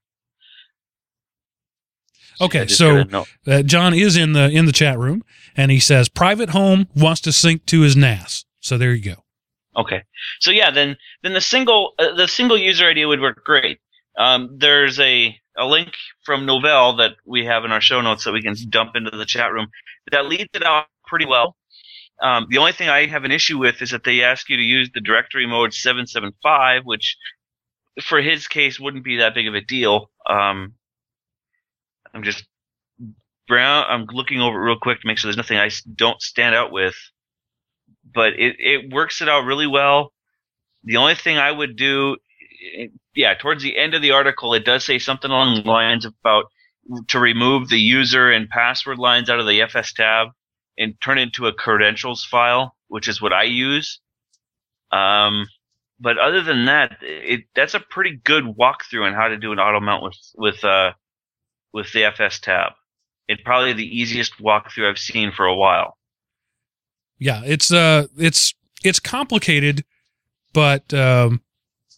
Okay, so uh, John is in the in the chat room, and he says private home wants to sync to his N A S. So there you go. Okay, so yeah, then then the single uh, the single user idea would work great. Um, there's a, a link from Novell that we have in our show notes that we can dump into the chat room that leads it out pretty well. Um, the only thing I have an issue with is that they ask you to use the directory mode seven seven five, which for his case wouldn't be that big of a deal. Um, I'm just brown. I'm looking over it real quick to make sure there's nothing I don't stand out with, but it, it works it out really well. The only thing I would do, yeah, towards the end of the article, it does say something along the lines about to remove the user and password lines out of the F S tab and turn it into a credentials file, which is what I use. Um, but other than that, it that's a pretty good walkthrough on how to do an auto mount with with uh. with the F S tab. It's probably the easiest walkthrough I've seen for a while. Yeah, it's uh, it's it's complicated, but um,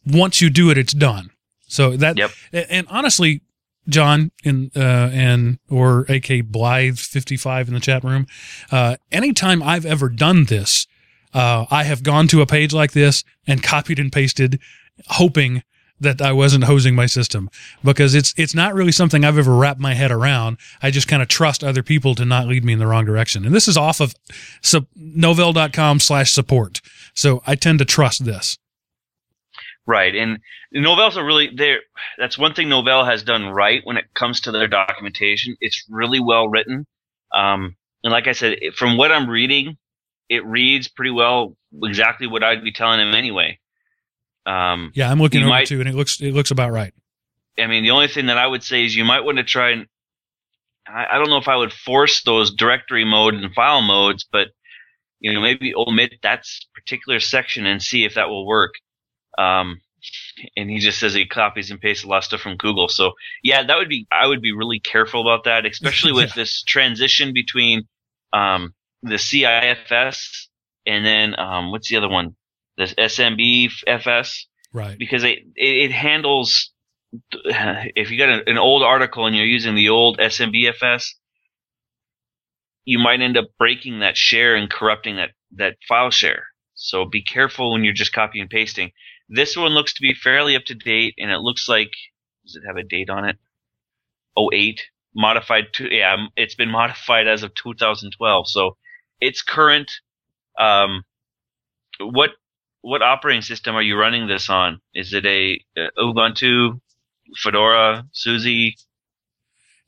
once you do it, it's done. So that yep. And honestly, John in uh, and or A K Blythe fifty-five in the chat room, uh, anytime I've ever done this, uh, I have gone to a page like this and copied and pasted, hoping that I wasn't hosing my system, because it's it's not really something I've ever wrapped my head around. I just kind of trust other people to not lead me in the wrong direction. And this is off of sub- novell.com slash support. So I tend to trust this. Right. And Novell's a really there. That's one thing Novell has done right when it comes to their documentation. It's really well written. Um, and like I said, from what I'm reading, it reads pretty well exactly what I'd be telling him anyway. Um, yeah, I'm looking over might, too, and it looks it looks about right. I mean, the only thing that I would say is you might want to try and I, I don't know if I would force those directory mode and file modes, but you know, maybe omit that particular section and see if that will work. Um, and he just says he copies and pastes a lot of stuff from Google. So yeah, that would be I would be really careful about that, especially with yeah. this transition between um, the C I F S and then um, what's the other one? This S M B F S, right? Because it, it handles if you got a, an old article and you're using the old S M B F S, you might end up breaking that share and corrupting that, that file share. So be careful when you're just copying and pasting. This one looks to be fairly up to date, and it looks like, does it have a date on it? oh eight Modified to, yeah, it's been modified as of two thousand twelve. So it's current. Um, what, what operating system are you running this on? Is it a uh, Ubuntu, Fedora, SUSE?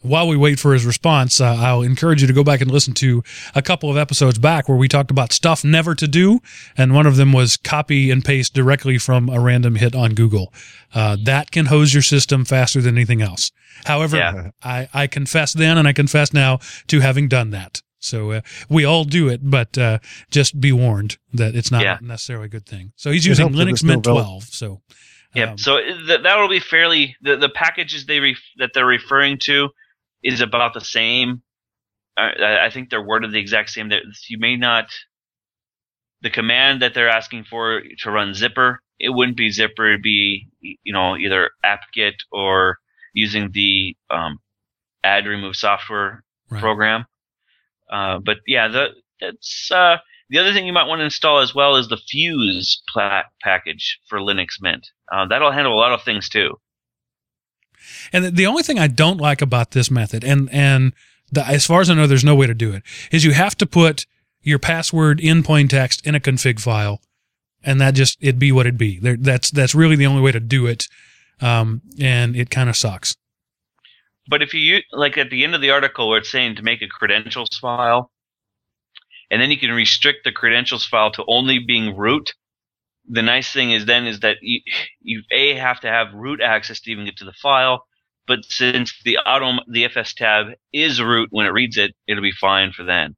While we wait for his response, uh, I'll encourage you to go back and listen to a couple of episodes back where we talked about stuff never to do, and one of them was copy and paste directly from a random hit on Google. Uh, that can hose your system faster than anything else. However, yeah. I, I confess then and I confess now to having done that. So uh, we all do it, but uh, just be warned that it's not yeah. necessarily a good thing. So he's it using Linux Mint twelve, so... Yeah, um, so th- that will be fairly the, – the packages they ref- that they're referring to is about the same. I, I think they're worded the exact same. You may not – the command that they're asking for to run zipper, it wouldn't be zipper. It would be, you know, either apt-get or using the um, add remove software right. program. Uh, but, yeah, the that's uh, the other thing you might want to install as well is the Fuse pla- package for Linux Mint. Uh, that'll handle a lot of things too. And the only thing I don't like about this method, and and the, as far as I know, there's no way to do it, is you have to put your password in plain text in a config file, and that just it'd be what it'd be. There, that's that's really the only way to do it, um, and it kind of sucks. But if you like at the end of the article where it's saying to make a credentials file, and then you can restrict the credentials file to only being root. The nice thing is then is that you, you A, have to have root access to even get to the file, but since the auto the F S tab is root when it reads it, it'll be fine for then.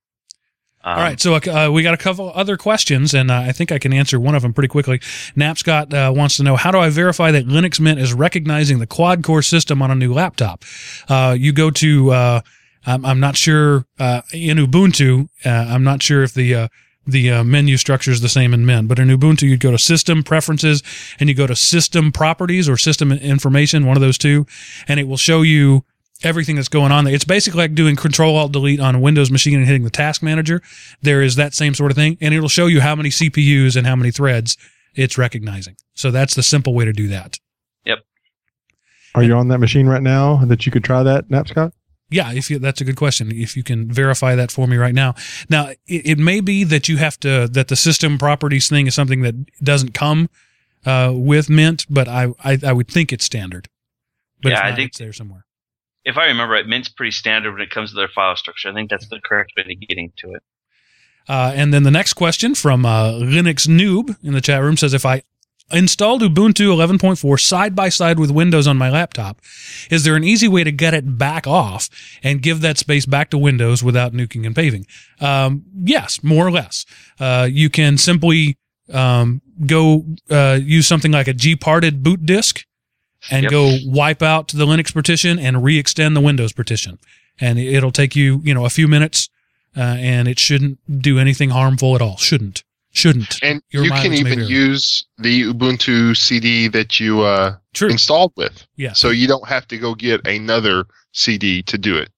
Um, All right, so uh, we got a couple other questions, and uh, I think I can answer one of them pretty quickly. Napscott uh, wants to know, how do I verify that Linux Mint is recognizing the quad-core system on a new laptop? Uh, you go to, uh, I'm, I'm not sure, uh, in Ubuntu, uh, I'm not sure if the... Uh, The uh, menu structure is the same in Mint, but in Ubuntu, you'd go to System Preferences and you go to System Properties or System Information, one of those two, and it will show you everything that's going on there. It's basically like doing Control Alt Delete on a Windows machine and hitting the Task Manager. There is that same sort of thing, and it'll show you how many C P Us and how many threads it's recognizing. So that's the simple way to do that. Yep. Are and, you on that machine right now that you could try that, Napscott? Yeah, if you, that's a good question. If you can verify that for me right now. Now, it, it may be that you have to, that the system properties thing is something that doesn't come uh, with Mint, but I, I, I would think it's standard. But yeah, if not, I think it's there somewhere. If I remember right, Mint's pretty standard when it comes to their file structure. I think that's the correct way to getting to it. Uh, and then the next question from uh, Linux Noob in the chat room says, if I installed Ubuntu eleven point four side by side with Windows on my laptop, is there an easy way to get it back off and give that space back to Windows without nuking and paving? Um, yes, more or less. Uh, you can simply um, go uh, use something like a Gparted boot disk and yep. go wipe out the Linux partition and re-extend the Windows partition. And it'll take you, you know, a few minutes, uh, and it shouldn't do anything harmful at all. Shouldn't. Shouldn't. And Your you can even use the Ubuntu C D that you uh, installed with. Yeah. So you don't have to go get another C D to do it.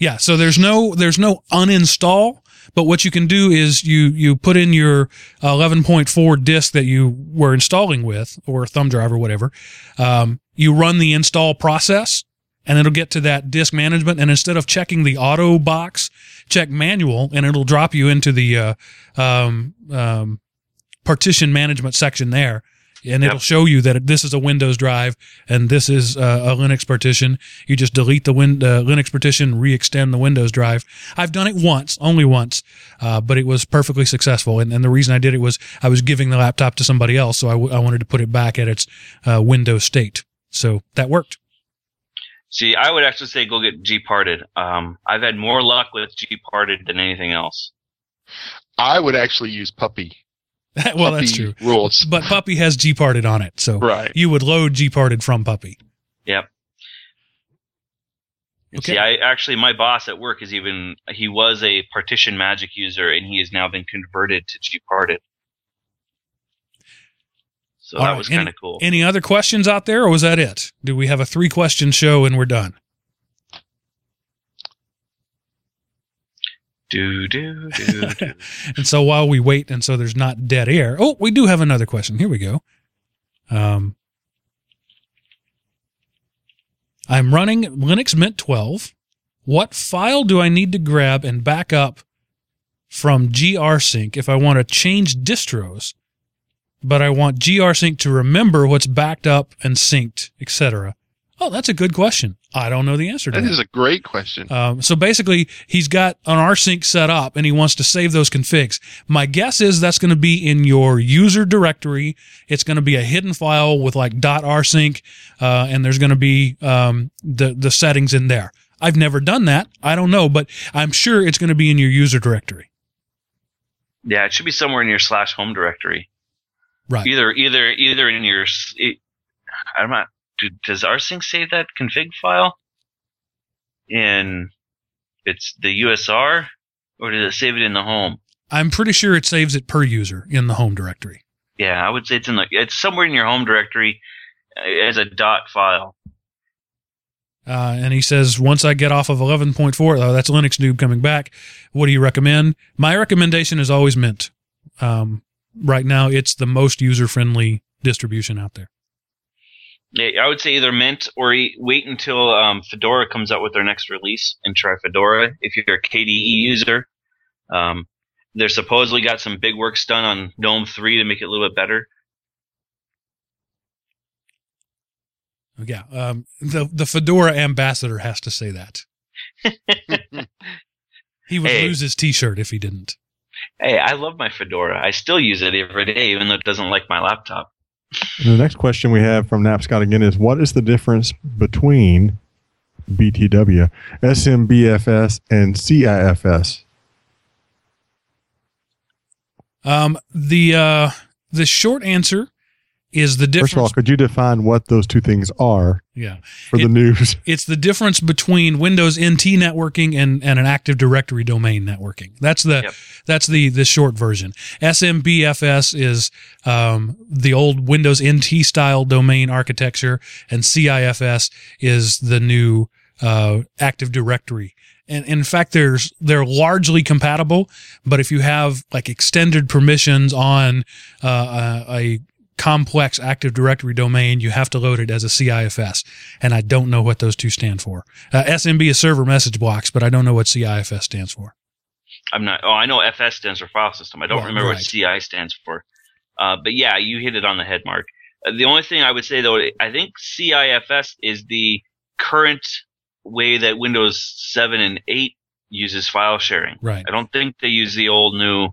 Yeah. So there's no there's no uninstall. But what you can do is you you put in your eleven point four disk that you were installing with, or thumb drive or whatever. Um, you run the install process, and it'll get to that disk management. And instead of checking the auto box, check manual, and it'll drop you into the uh, um, um, partition management section there. And yep. it'll show you that this is a Windows drive and this is uh, a Linux partition. You just delete the win- uh, Linux partition, re-extend the Windows drive. I've done it once, only once, uh, but it was perfectly successful. And, and the reason I did it was I was giving the laptop to somebody else, so I, w- I wanted to put it back at its uh, Windows state. So that worked. See, I would actually say go get Gparted. Um, I've had more luck with Gparted than anything else. I would actually use Puppy. well, Puppy that's true. Rules. But Puppy has Gparted on it, so right. you would load Gparted from Puppy. Yep. Okay. See, I actually, my boss at work is even, he was a Partition Magic user, and he has now been converted to Gparted. So all that right. was kind of cool. Any other questions out there, or was that it? Do we have a three-question show and we're done? Do, do, do, do. And so while we wait, and so there's not dead air. Oh, we do have another question. Here we go. Um, I'm running Linux Mint twelve. What file do I need to grab and back up from GRsync if I want to change distros, but I want GRsync to remember what's backed up and synced, et cetera? Oh, that's a good question. I don't know the answer to that. That is a great question. Um, so basically, he's got an rsync set up, and he wants to save those configs. My guess is that's going to be in your user directory. It's going to be a hidden file with like .rsync, uh, and there's going to be um, the, the settings in there. I've never done that. I don't know, but I'm sure it's going to be in your user directory. Yeah, it should be somewhere in your slash home directory. Right. Either either, either in your – I'm not – does rsync save that config file in it's the U S R, or does it save it in the home? I'm pretty sure it saves it per user in the home directory. Yeah, I would say it's in the it's somewhere in your home directory as a dot file. Uh, and he says, once I get off of eleven point four, oh, that's Linux Noob coming back. What do you recommend? My recommendation is always Mint. Um, right now, it's the most user-friendly distribution out there. I would say either Mint or wait until um, Fedora comes out with their next release and try Fedora if you're a K D E user. Um, they're supposedly got some big works done on GNOME three to make it a little bit better. Yeah, um, the the Fedora ambassador has to say that. He would hey. lose his T-shirt if he didn't. Hey, I love my Fedora. I still use it every day, even though it doesn't like my laptop. The next question we have from Napscott again is, what is the difference between B T W, S M B F S, and C I F S? Um, the uh, the short answer is the difference. First of all, could you define what those two things are? Yeah. For it, the news? It's the difference between Windows N T networking and, and an Active Directory domain networking. That's the yep. that's the, the short version. S M B F S is um, the old Windows N T style domain architecture, and C I F S is the new uh, Active Directory. And in fact, there's, they're largely compatible, but if you have like extended permissions on uh, a, a complex Active Directory domain, you have to load it as a C I F S, and I don't know what those two stand for. Uh, S M B is server message blocks, but I don't know what C I F S stands for. I'm not. Oh, I know F S stands for file system. I don't well, remember right. what C I stands for. Uh, but yeah, you hit it on the head, Mark. Uh, the only thing I would say, though, I think C I F S is the current way that Windows seven and eight uses file sharing. Right. I don't think they use the old new.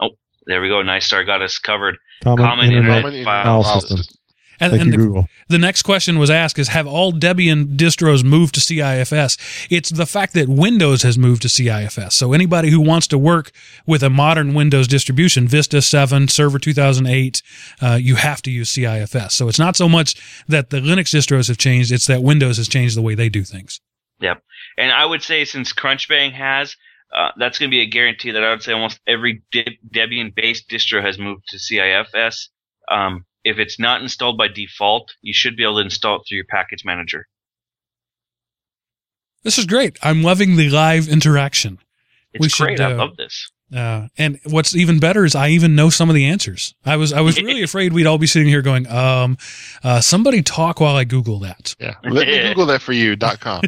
Oh, there we go. Nice start. Got us covered. Common, common internet, internet file, file system. system. And, Thank and you, the, Google. The next question was asked is, have all Debian distros moved to C I F S? It's the fact that Windows has moved to C I F S. So anybody who wants to work with a modern Windows distribution, Vista seven, Server two thousand eight, uh, you have to use C I F S. So it's not so much that the Linux distros have changed, it's that Windows has changed the way they do things. Yep. And I would say since CrunchBang has, Uh, that's going to be a guarantee that I would say almost every De- Debian-based distro has moved to C I F S. Um, if it's not installed by default, you should be able to install it through your package manager. This is great. I'm loving the live interaction. It's we great. Should, uh, I love this. Uh, and what's even better is I even know some of the answers. I was I was really afraid we'd all be sitting here going, um, uh, somebody talk while I Google that. Yeah, let me Google that for you, dot com.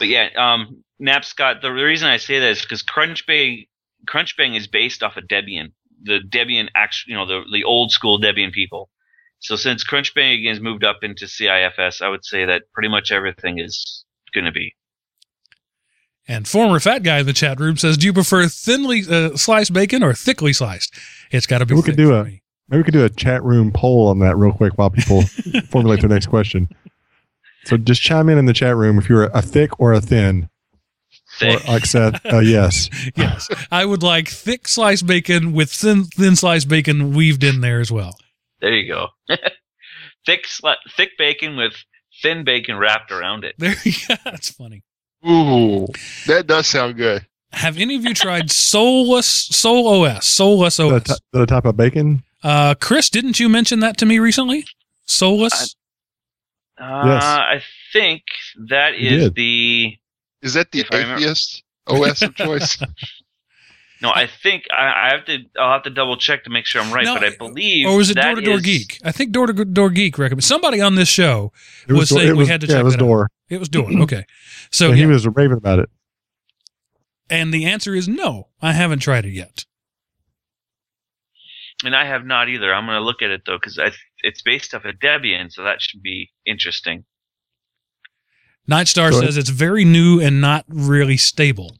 But yeah, um, Napscott, the reason I say that is because CrunchBang, CrunchBang is based off of Debian, the Debian, act, you know, the, the old school Debian people. So since CrunchBang again has moved up into C I F S, I would say that pretty much everything is going to be. And former fat guy in the chat room says, "Do you prefer thinly uh, sliced bacon or thickly sliced?" It's got to be. We could do a me. maybe we could do a chat room poll on that real quick while people formulate their next question. So just chime in in the chat room if you're a thick or a thin. Thick. Or accept, uh, yes. Yes. I would like thick sliced bacon with thin, thin sliced bacon weaved in there as well. There you go. thick sli- thick bacon with thin bacon wrapped around it. There you go. That's funny. Ooh, that does sound good. Have any of you tried Solus, Sol O S, Solus O S? Is that a type of bacon? Uh, Chris, didn't you mention that to me recently? Solus? Uh, uh, yes. I think that is the... Is that the atheist O S of choice? No, I think I, I have to. I'll have to double check to make sure I'm right, no, but I believe. Or was it Door to Door Geek? I think Door to Door Geek recommended. Somebody on this show was, was saying door, we was, had to yeah, check. It was that Door. Out. It was Door. Okay, so yeah, he yeah. was raving about it. And the answer is no. I haven't tried it yet. And I have not either. I'm going to look at it though because it's based off of Debian, so that should be interesting. Nightstar so says it's very new and not really stable.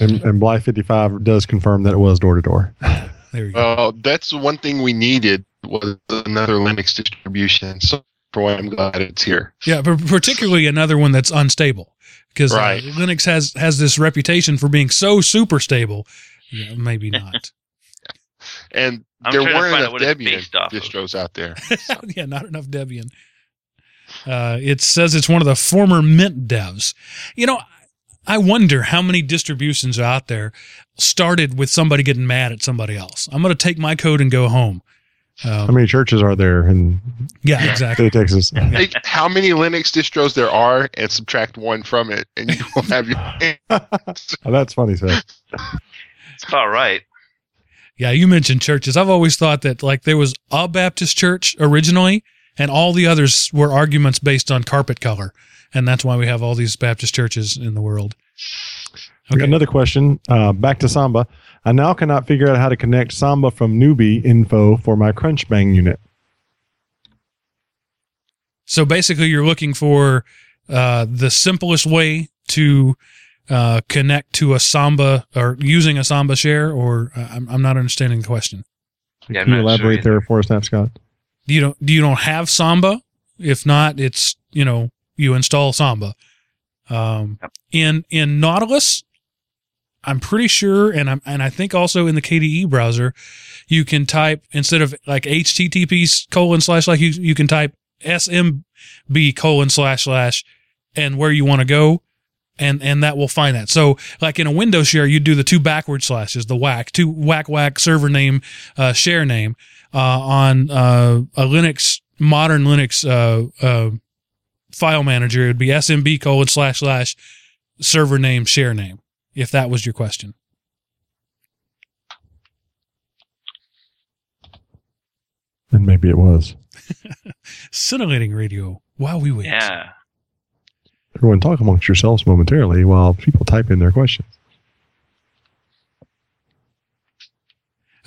And, and Bly fifty-five does confirm that it was door-to-door. There you go. Uh, that's one thing we needed was another Linux distribution. So for why I'm glad it's here. Yeah, but particularly another one that's unstable. Because right. uh, Linux has, has this reputation for being so super stable. Yeah, maybe not. And I'm there weren't enough Debian distros of. out there. So. Yeah, not enough Debian. Uh, it says it's one of the former Mint devs. You know... I wonder how many distributions are out there started with somebody getting mad at somebody else. I'm going to take my code and go home. Um, how many churches are there in yeah, exactly. Texas? Yeah. How many Linux distros there are and subtract one from it and you will have your oh, that's funny, sir. It's about right. Yeah, you mentioned churches. I've always thought that like there was a Baptist church originally and all the others were arguments based on carpet color. And that's why we have all these Baptist churches in the world. Okay. Another question, uh, back to Samba. I now cannot figure out how to connect Samba from Newbie info for my CrunchBang unit. So basically you're looking for uh, the simplest way to uh, connect to a Samba or using a Samba share, or uh, I'm, I'm not understanding the question. Yeah, Can I'm you elaborate sure there for us, Snapscott? You don't, you don't have Samba? If not, it's, you know, you install Samba. Um, yep. In in Nautilus, I'm pretty sure, and I'm and I think also in the K D E browser, you can type instead of like H T T P colon slash like you you can type S M B colon slash slash and where you want to go, and and that will find that. So like in a Windows share, you do the two backward slashes, the whack two whack whack server name uh, share name uh, on uh, a Linux modern Linux. Uh, uh, file manager, it would be smb colon slash slash server name share name, if that was your question. And maybe it was. Scintillating radio while we wait. Yeah. Everyone talk amongst yourselves momentarily while people type in their questions.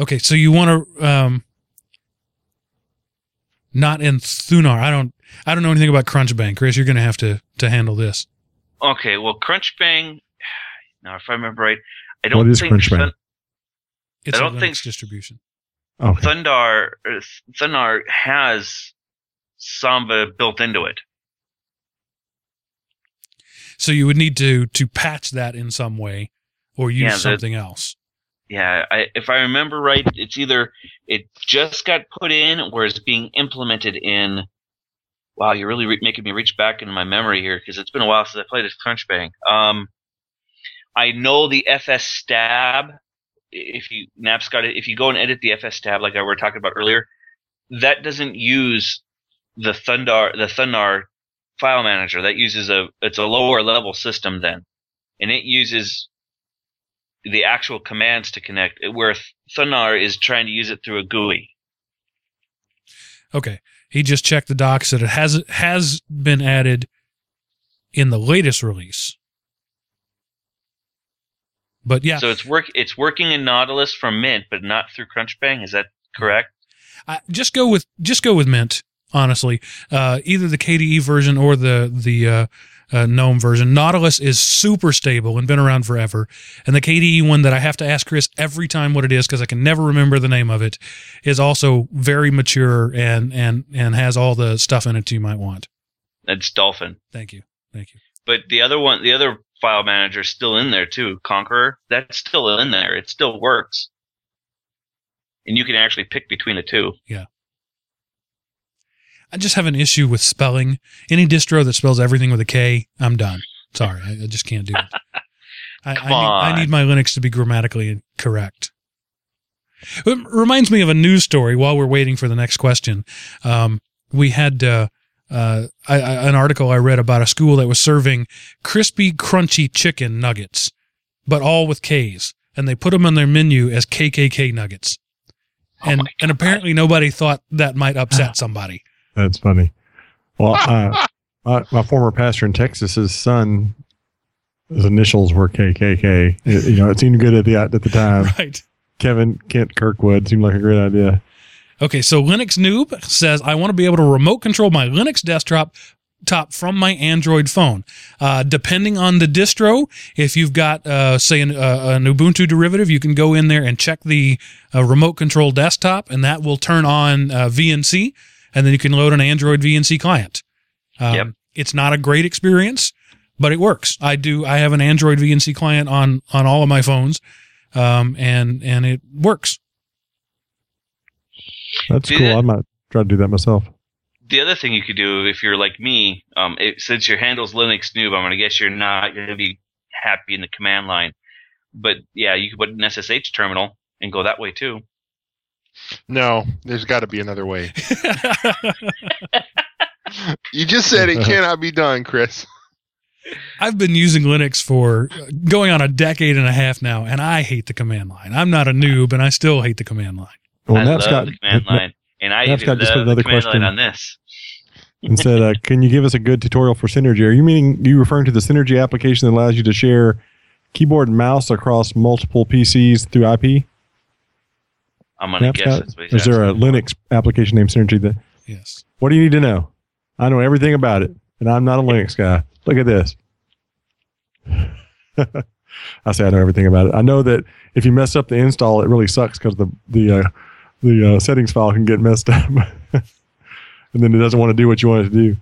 Okay, so you want to... Um, Not in Thunar. I don't. I don't know anything about CrunchBang, Chris. You're going to have to to handle this. Okay. Well, CrunchBang. Now, if I remember right, I don't. What is think CrunchBang? Thun- it's I don't a Linux think distribution. Okay. Thunar Thunar has Samba built into it. So you would need to to patch that in some way, or use yeah, the, something else. Yeah, I, if I remember right, it's either it just got put in or it's being implemented in. Wow, you're really re- making me reach back into my memory here because it's been a while since I played as CrunchBang. Um, I know the F S T A B. If you Napscott, if you go and edit the F S T A B like I were talking about earlier, that doesn't use the Thunar the Thunar file manager. That uses a it's a lower level system then, and it uses the actual commands to connect, where Thunar is trying to use it through a G U I. Okay. He just checked the docs that it has has been added in the latest release. But yeah. So it's work it's working in Nautilus from Mint, but not through CrunchBang, is that correct? I, just go with just go with Mint, honestly. Uh, either the K D E version or the the uh, Uh, GNOME version. Nautilus is super stable and been around forever. And the K D E one that I have to ask Chris every time what it is because I can never remember the name of it is also very mature and and and has all the stuff in it you might want. That's Dolphin. Thank you, thank you. But the other one, the other file manager, is still in there too. Conqueror, that's still in there. It still works, and you can actually pick between the two. Yeah. I just have an issue with spelling. Any distro that spells everything with a K, I'm done. Sorry, I, I just can't do it. I, Come I, need, on. I need my Linux to be grammatically correct. It reminds me of a news story while we're waiting for the next question. Um, we had uh, uh, I, I, an article I read about a school that was serving crispy, crunchy chicken nuggets, but all with Ks. And they put them on their menu as K K K nuggets. And, oh and apparently nobody thought that might upset somebody. That's funny. Well, uh, my, my former pastor in Texas, his son, his initials were K K K. It, you know, it seemed good at the at the time. Right. Kevin Kent Kirkwood seemed like a great idea. Okay, so Linux Noob says, I want to be able to remote control my Linux desktop top from my Android phone. Uh, depending on the distro, if you've got, uh, say, an, uh, an Ubuntu derivative, you can go in there and check the uh, remote control desktop, and that will turn on uh, V N C, and then you can load an Android V N C client. Um, yep. It's not a great experience, but it works. I do. I have an Android V N C client on on all of my phones, um, and and it works. That's cool. I might try to do that myself. The other thing you could do, if you're like me, um, it, since your handle's Linux Noob, I'm going to guess you're not going to be happy in the command line. But, yeah, you could put an S S H terminal and go that way, too. No, there's got to be another way. You just said it cannot be done, Chris. I've been using Linux for going on a decade and a half now, and I hate the command line. I'm not a noob, and I still hate the command line. Well, I love got, the command line. And I even love just put another question on this. And said, uh, can you give us a good tutorial for Synergy? Are you meaning you referring to the Synergy application that allows you to share keyboard and mouse across multiple P Cs through I P? I'm going to guess. That's what he's Is there a Linux application named Synergy? That, yes. What do you need to know? I know everything about it, and I'm not a Linux guy. Look at this. I say I know everything about it. I know that if you mess up the install, it really sucks because the the uh, The uh, settings file can get messed up, and then it doesn't want to do what you want it to do.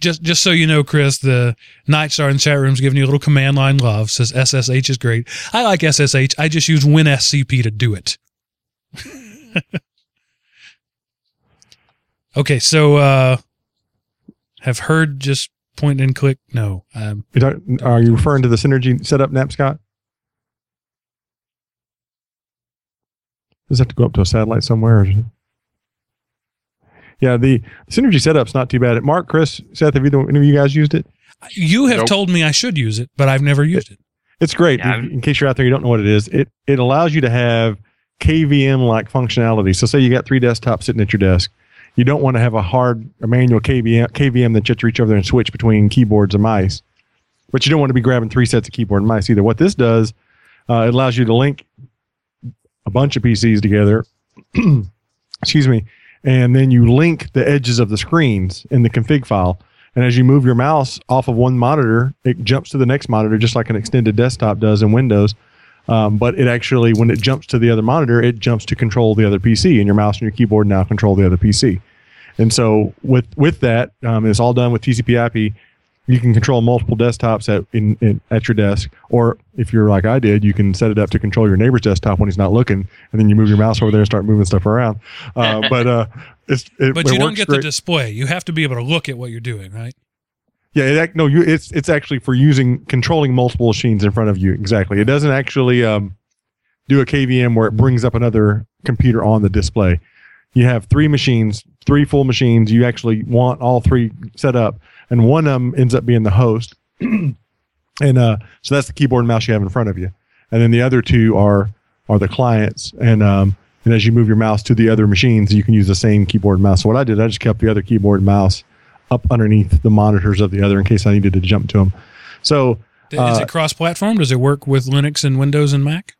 Just, just so you know, Chris, the Nightstar in the chat room is giving you a little command line love. Says S S H is great. I like S S H. I just use WinSCP to do it. Okay, so uh, have heard just point and click. No, um, are you referring to the Synergy setup, Napscott? Does it have to go up to a satellite somewhere? Yeah, the Synergy setup's not too bad. Mark, Chris, Seth, have either, any of you guys used it? You have nope. told me I should use it, but I've never used it. it. It's great. Yeah, in, in case you're out there, you don't know what it is. It it allows you to have K V M-like functionality. So say you got three desktops sitting at your desk. You don't want to have a hard a manual K V M, K V M that you have to reach over there and switch between keyboards and mice. But you don't want to be grabbing three sets of keyboard and mice either. What this does, uh, it allows you to link a bunch of P Cs together, excuse me, and then you link the edges of the screens in the config file. And as you move your mouse off of one monitor, it jumps to the next monitor, just like an extended desktop does in Windows. Um, but it actually, when it jumps to the other monitor, it jumps to control the other P C, and your mouse and your keyboard now control the other P C. And so with with that, um, it's all done with T C P I P. You can control multiple desktops at in, in at your desk, or if you're like I did, you can set it up to control your neighbor's desktop when he's not looking, and then you move your mouse over there and start moving stuff around. Uh, but uh, it's it, but you it don't get great. The display. You have to be able to look at what you're doing, right? Yeah, it, no, you, it's it's actually for using controlling multiple machines in front of you. Exactly, it doesn't actually um, do a K V M where it brings up another computer on the display. You have three machines, three full machines. You actually want all three set up. And one of them ends up being the host. and uh, so that's the keyboard and mouse you have in front of you. And then the other two are are the clients. And um, and as you move your mouse to the other machines, you can use the same keyboard and mouse. So what I did, I just kept the other keyboard and mouse up underneath the monitors of the other in case I needed to jump to them. So uh, is it cross-platform? Does it work with Linux and Windows and Mac?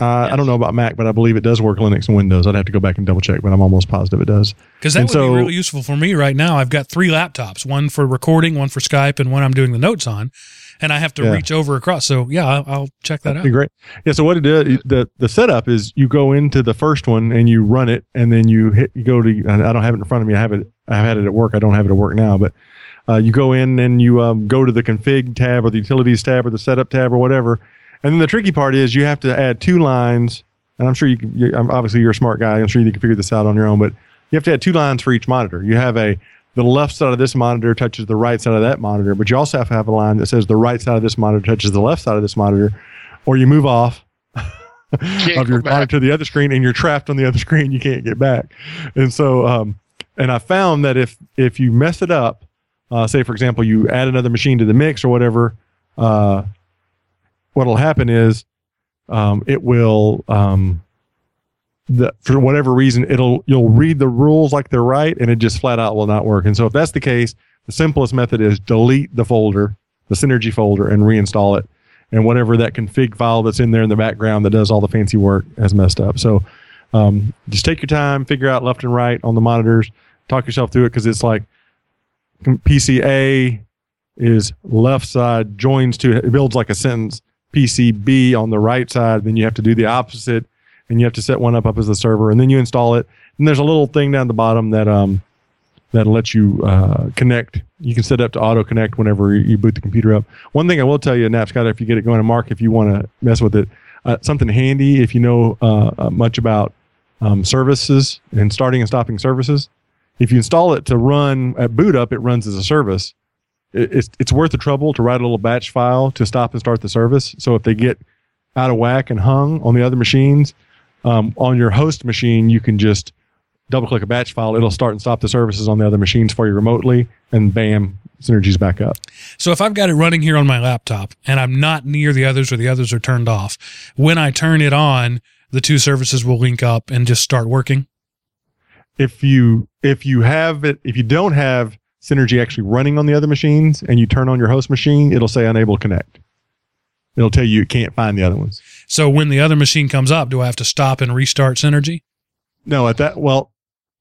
Uh, I don't know about Mac, but I believe it does work Linux and Windows. I'd have to go back and double check, but I'm almost positive it does. Because that and would so, be really useful for me right now. I've got three laptops, one for recording, one for Skype, and one I'm doing the notes on, and I have to yeah. reach over across. So, yeah, I'll, I'll check that That'd out. That'd be great. Yeah, so what it is, the, the setup is you go into the first one and you run it, and then you hit you go to, and I don't have it in front of me. I have it. I had it at work. I don't have it at work now, but uh, you go in and you um, go to the config tab or the utilities tab or the setup tab or whatever. And then the tricky part is you have to add two lines, and I'm sure you can, you're, obviously you're a smart guy. I'm sure you can figure this out on your own, but you have to add two lines for each monitor. You have a, the left side of this monitor touches the right side of that monitor, but you also have to have a line that says the right side of this monitor touches the left side of this monitor, or you move off of your monitor to the other screen, and you're trapped on the other screen. You can't get back. And so, um, and I found that if if you mess it up, uh, say for example, you add another machine to the mix or whatever, uh, what'll happen is um, it will. Um, The, for whatever reason, it'll you'll read the rules like they're right, and it just flat out will not work. And so if that's the case, the simplest method is delete the folder, the Synergy folder, and reinstall it. And whatever that config file that's in there in the background that does all the fancy work has messed up. So um, just take your time, figure out left and right on the monitors, talk yourself through it, because it's like P C A is left side, joins to, it builds like a sentence, P C B on the right side, then you have to do the opposite, and you have to set one up, up as the server, and then you install it. And there's a little thing down the bottom that um that lets you uh, connect. You can set up to auto-connect whenever you boot the computer up. One thing I will tell you, Napscott, if you get it going, and Mark, if you want to mess with it, uh, something handy if you know uh, much about um, services and starting and stopping services. If you install it to run at boot up, it runs as a service. It, it's, it's worth the trouble to write a little batch file to stop and start the service. So if they get out of whack and hung on the other machines, Um, on your host machine, you can just double-click a batch file. It'll start and stop the services on the other machines for you remotely, and bam, Synergy's back up. So if I've got it running here on my laptop, and I'm not near the others or the others are turned off, when I turn it on, the two services will link up and just start working? If you if you have it, if you don't have Synergy actually running on the other machines, and you turn on your host machine, it'll say unable to connect. It'll tell you it can't find the other ones. So when the other machine comes up, do I have to stop and restart Synergy? No, at that, well,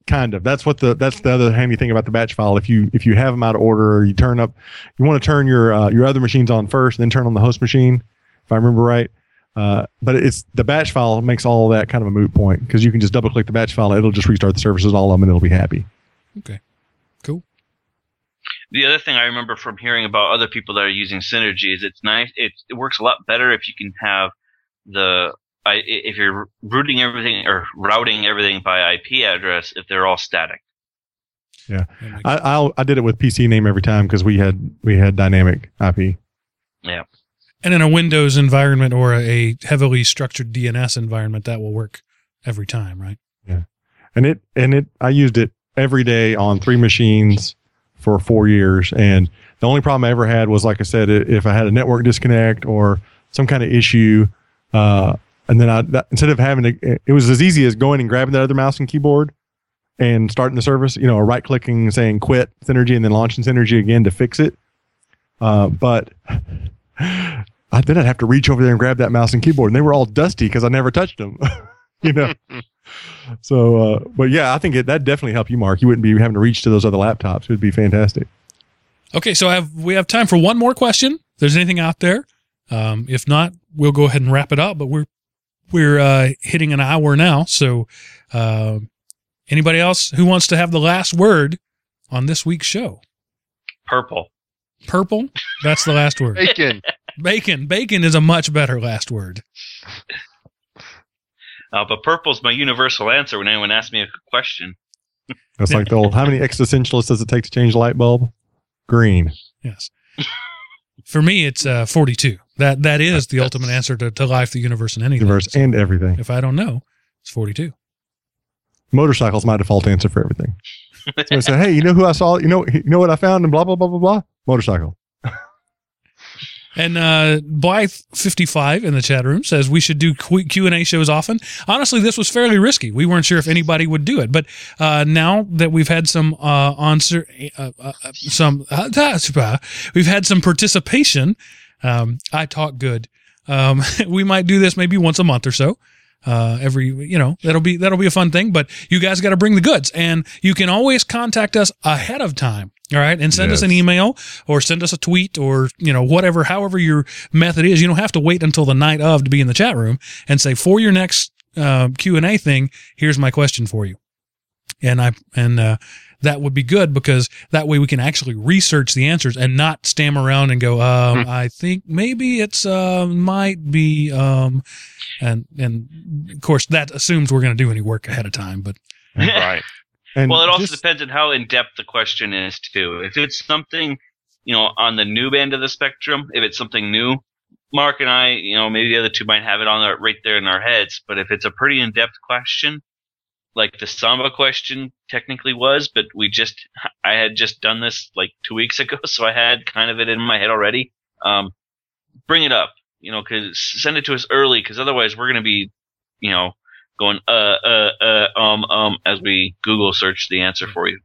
kind of. That's what the that's the other handy thing about the batch file. If you if you have them out of order, or you turn up, you want to turn your uh, your other machines on first, then turn on the host machine, if I remember right. Uh, but it's the batch file makes all that kind of a moot point, because you can just double click the batch file, it'll just restart the services, all of them, and it'll be happy. Okay, cool. The other thing I remember from hearing about other people that are using Synergy is it's nice. It, it works a lot better if you can have the I, if you're routing everything or routing everything by I P address if they're all static. Yeah, I I'll, I did it with P C name every time because we had we had dynamic I P. Yeah, and in a Windows environment or a heavily structured D N S environment, that will work every time, right? Yeah, and it and it I used it every day on three machines for four years, and the only problem I ever had was, like I said, if I had a network disconnect or some kind of issue. Uh, and then I, that, instead of having to, it was as easy as going and grabbing that other mouse and keyboard and starting the service, you know, or right clicking and saying quit Synergy and then launching Synergy again to fix it. Uh, but I then I'd have to reach over there and grab that mouse and keyboard, and they were all dusty because I never touched them, you know? So, uh, but yeah, I think it, that definitely helped you, Mark. You wouldn't be having to reach to those other laptops. It would be fantastic. Okay. So I have, we have time for one more question. If there's anything out there. Um, if not, we'll go ahead and wrap it up, but we're, we're, uh, hitting an hour now. So, uh, anybody else who wants to have the last word on this week's show? Purple. Purple. That's the last word. Bacon. Bacon. Bacon is a much better last word. Uh, but purple's my universal answer when anyone asks me a question. That's like the old, how many existentialists does it take to change a light bulb? Green. Yes. For me, it's uh, forty-two. That That is the That's, ultimate answer to, to life, the universe, and anything. Universe and everything. If I don't know, it's forty-two. Motorcycle's my default answer for everything. So I say, hey, you know who I saw? You know you know what I found? And blah, blah, blah, blah, blah. Motorcycle. And uh, Blythe fifty-five in the chat room says we should do Q and A shows often. Honestly, this was fairly risky. We weren't sure if anybody would do it, but uh, now that we've had some uh, answer, uh, uh, some uh, we've had some participation. Um, I talk good. Um, we might do this maybe once a month or so. Uh, every, you know, that'll be, that'll be a fun thing, but you guys got to bring the goods, and you can always contact us ahead of time. All right. And send yes. us an email or send us a tweet or, you know, whatever, however your method is. You don't have to wait until the night of to be in the chat room and say, for your next, uh, Q and A thing, here's my question for you. And I, and, uh, that would be good because that way we can actually research the answers and not stammer around and go, um, hmm. I think maybe it's, uh, might be, um, and, and of course that assumes we're going to do any work ahead of time, but. Right. And well, it also just depends on how in depth the question is too. If it's something, you know, on the noob end of the spectrum, if it's something new, Mark and I, you know, maybe the other two might have it on our, right there in our heads. But if it's a pretty in-depth question, like the Samba question technically was, but we just, I had just done this like two weeks ago, so I had kind of it in my head already. Um, bring it up, you know, cause send it to us early, because otherwise we're going to be, you know, going, uh, uh, uh, um, um, as we Google search the answer for you.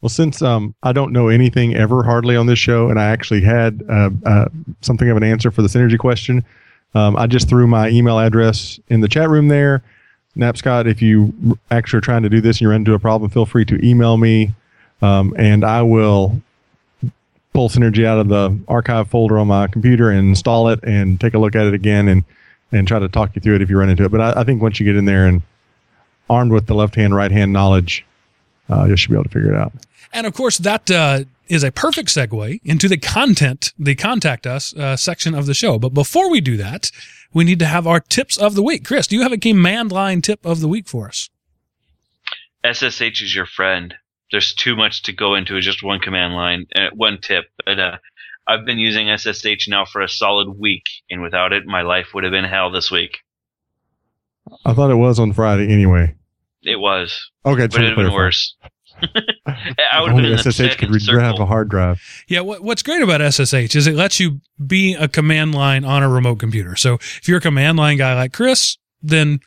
Well, since um, I don't know anything ever hardly on this show, and I actually had uh, uh, something of an answer for the Synergy question, um, I just threw my email address in the chat room there. Napscott, if you actually are trying to do this and you run into a problem, feel free to email me, um, and I will pull Synergy out of the archive folder on my computer and install it and take a look at it again and, and try to talk you through it if you run into it. But I, I think once you get in there and armed with the left-hand, right-hand knowledge, uh, you should be able to figure it out. And, of course, that uh, is a perfect segue into the content, the Contact Us uh, section of the show. But before we do that, we need to have our tips of the week. Chris, do you have a command line tip of the week for us? S S H is your friend. There's too much to go into just one command line, uh, one tip. But uh, I've been using S S H now for a solid week, and without it, my life would have been hell this week. I thought it was on Friday anyway. It was. Okay, but it would have been worse. I would Only have been S S H could re- have a hard drive. Yeah, what, what's great about S S H is it lets you be a command line on a remote computer. So if you're a command line guy like Chris, then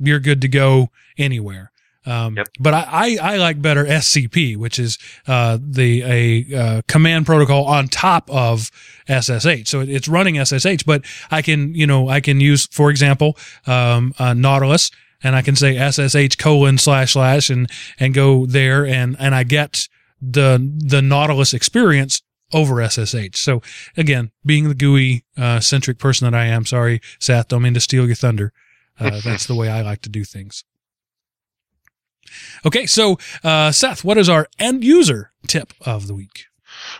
you're good to go anywhere. Um, yep. But I, I, I like better S C P, which is uh, the a uh, command protocol on top of S S H. So it, it's running S S H, but I can you know I can use, for example, um, uh, Nautilus. And I can say S S H colon slash slash and, and go there and, and I get the, the Nautilus experience over S S H. So again, being the G U I uh, centric person that I am, sorry, Seth, don't mean to steal your thunder. Uh, that's the way I like to do things. Okay. So, uh, Seth, what is our end user tip of the week?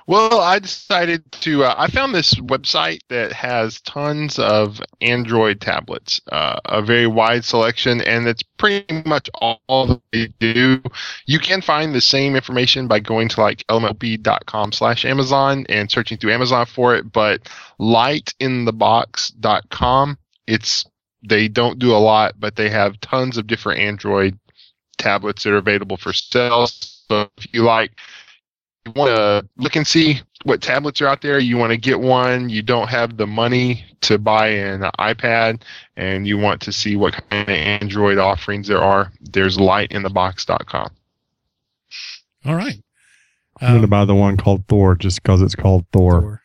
Well, I decided to, uh, I found this website that has tons of Android tablets, uh, a very wide selection, and that's pretty much all that they do. You can find the same information by going to like lmlb.com slash Amazon and searching through Amazon for it, but light in the box dot com, it's, they don't do a lot, but they have tons of different Android tablets that are available for sale. So if you like, you want to look and see what tablets are out there, you want to get one, you don't have the money to buy an iPad, and you want to see what kind of Android offerings there are, there's light in the box dot com. All right. I'm um, going to buy the one called Thor just because it's called Thor. Thor.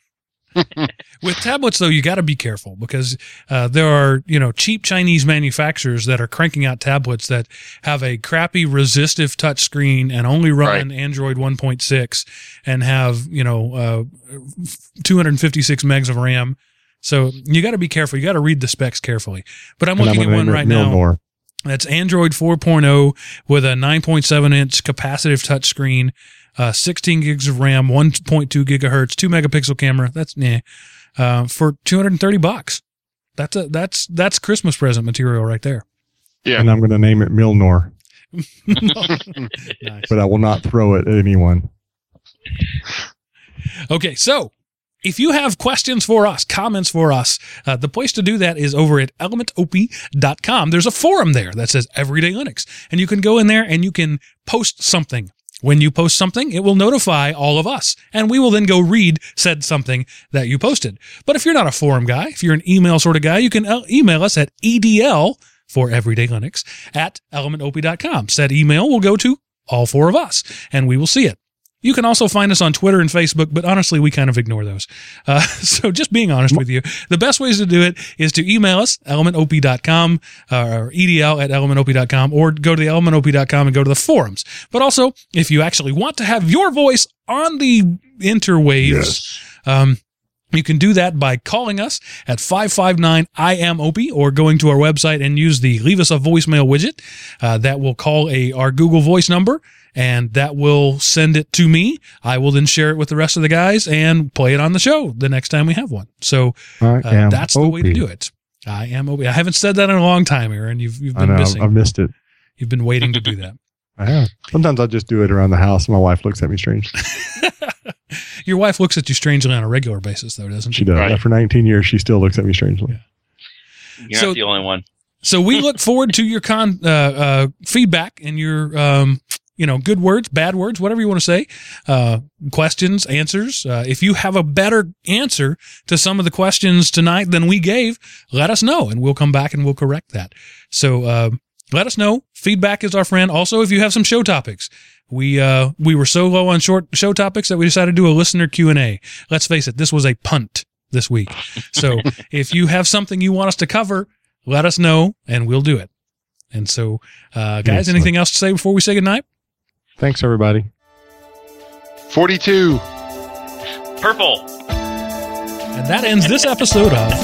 With tablets, though, you got to be careful because uh, there are, you know, cheap Chinese manufacturers that are cranking out tablets that have a crappy resistive touchscreen and only run right. Android one point six and have, you know, uh, two hundred fifty-six megs of RAM. So you got to be careful. You got to read the specs carefully. But I'm and looking I'm at one right now. More. That's Android four point oh with a nine point seven inch capacitive touchscreen, uh, sixteen gigs of RAM, one point two gigahertz, two megapixel camera. That's nah. Uh, for two hundred thirty bucks. That's a, that's, that's Christmas present material right there. Yeah. And I'm going to name it Milnor, nice. But I will not throw it at anyone. Okay. So if you have questions for us, comments for us, uh, the place to do that is over at element o p dot com. There's a forum there that says Everyday Linux, and you can go in there and you can post something. When you post something, it will notify all of us, and we will then go read said something that you posted. But if you're not a forum guy, if you're an email sort of guy, you can email us at edl for Everyday Linux at element o p dot com. Said email will go to all four of us, and we will see it. You can also find us on Twitter and Facebook, but honestly, we kind of ignore those. Uh, so just being honest with you, the best ways to do it is to email us, element o p dot com, uh, or edl at element o p dot com, or go to the element o p dot com and go to the forums. But also, if you actually want to have your voice on the interwaves, yes. um, you can do that by calling us at five five nine I M O P or going to our website and use the Leave Us a Voicemail widget. Uh, that will call a our Google Voice number. And that will send it to me. I will then share it with the rest of the guys and play it on the show the next time we have one. So uh, that's O P. The way to do it. I am O P. I haven't said that in a long time, Aaron. You've you've been I know, missing. I missed it. You've been waiting to do that. I have. Sometimes I just do it around the house. My wife looks at me strange. Your wife looks at you strangely on a regular basis, though, doesn't she? She does. Right. After nineteen years, she still looks at me strangely. Yeah. You're so, not the only one. So we look forward to your con uh, uh, feedback and your um, you know, good words, bad words, whatever you want to say, uh, questions, answers. Uh, if you have a better answer to some of the questions tonight than we gave, let us know, and we'll come back and we'll correct that. So uh, let us know. Feedback is our friend. Also, if you have some show topics. We uh we were so low on short show topics that we decided to do a listener Q and A. Let's face it, this was a punt this week. So if you have something you want us to cover, let us know, and we'll do it. And so, uh, guys, Excellent. Anything else to say before we say goodnight? Thanks, everybody. forty-two Purple. And that ends this episode of...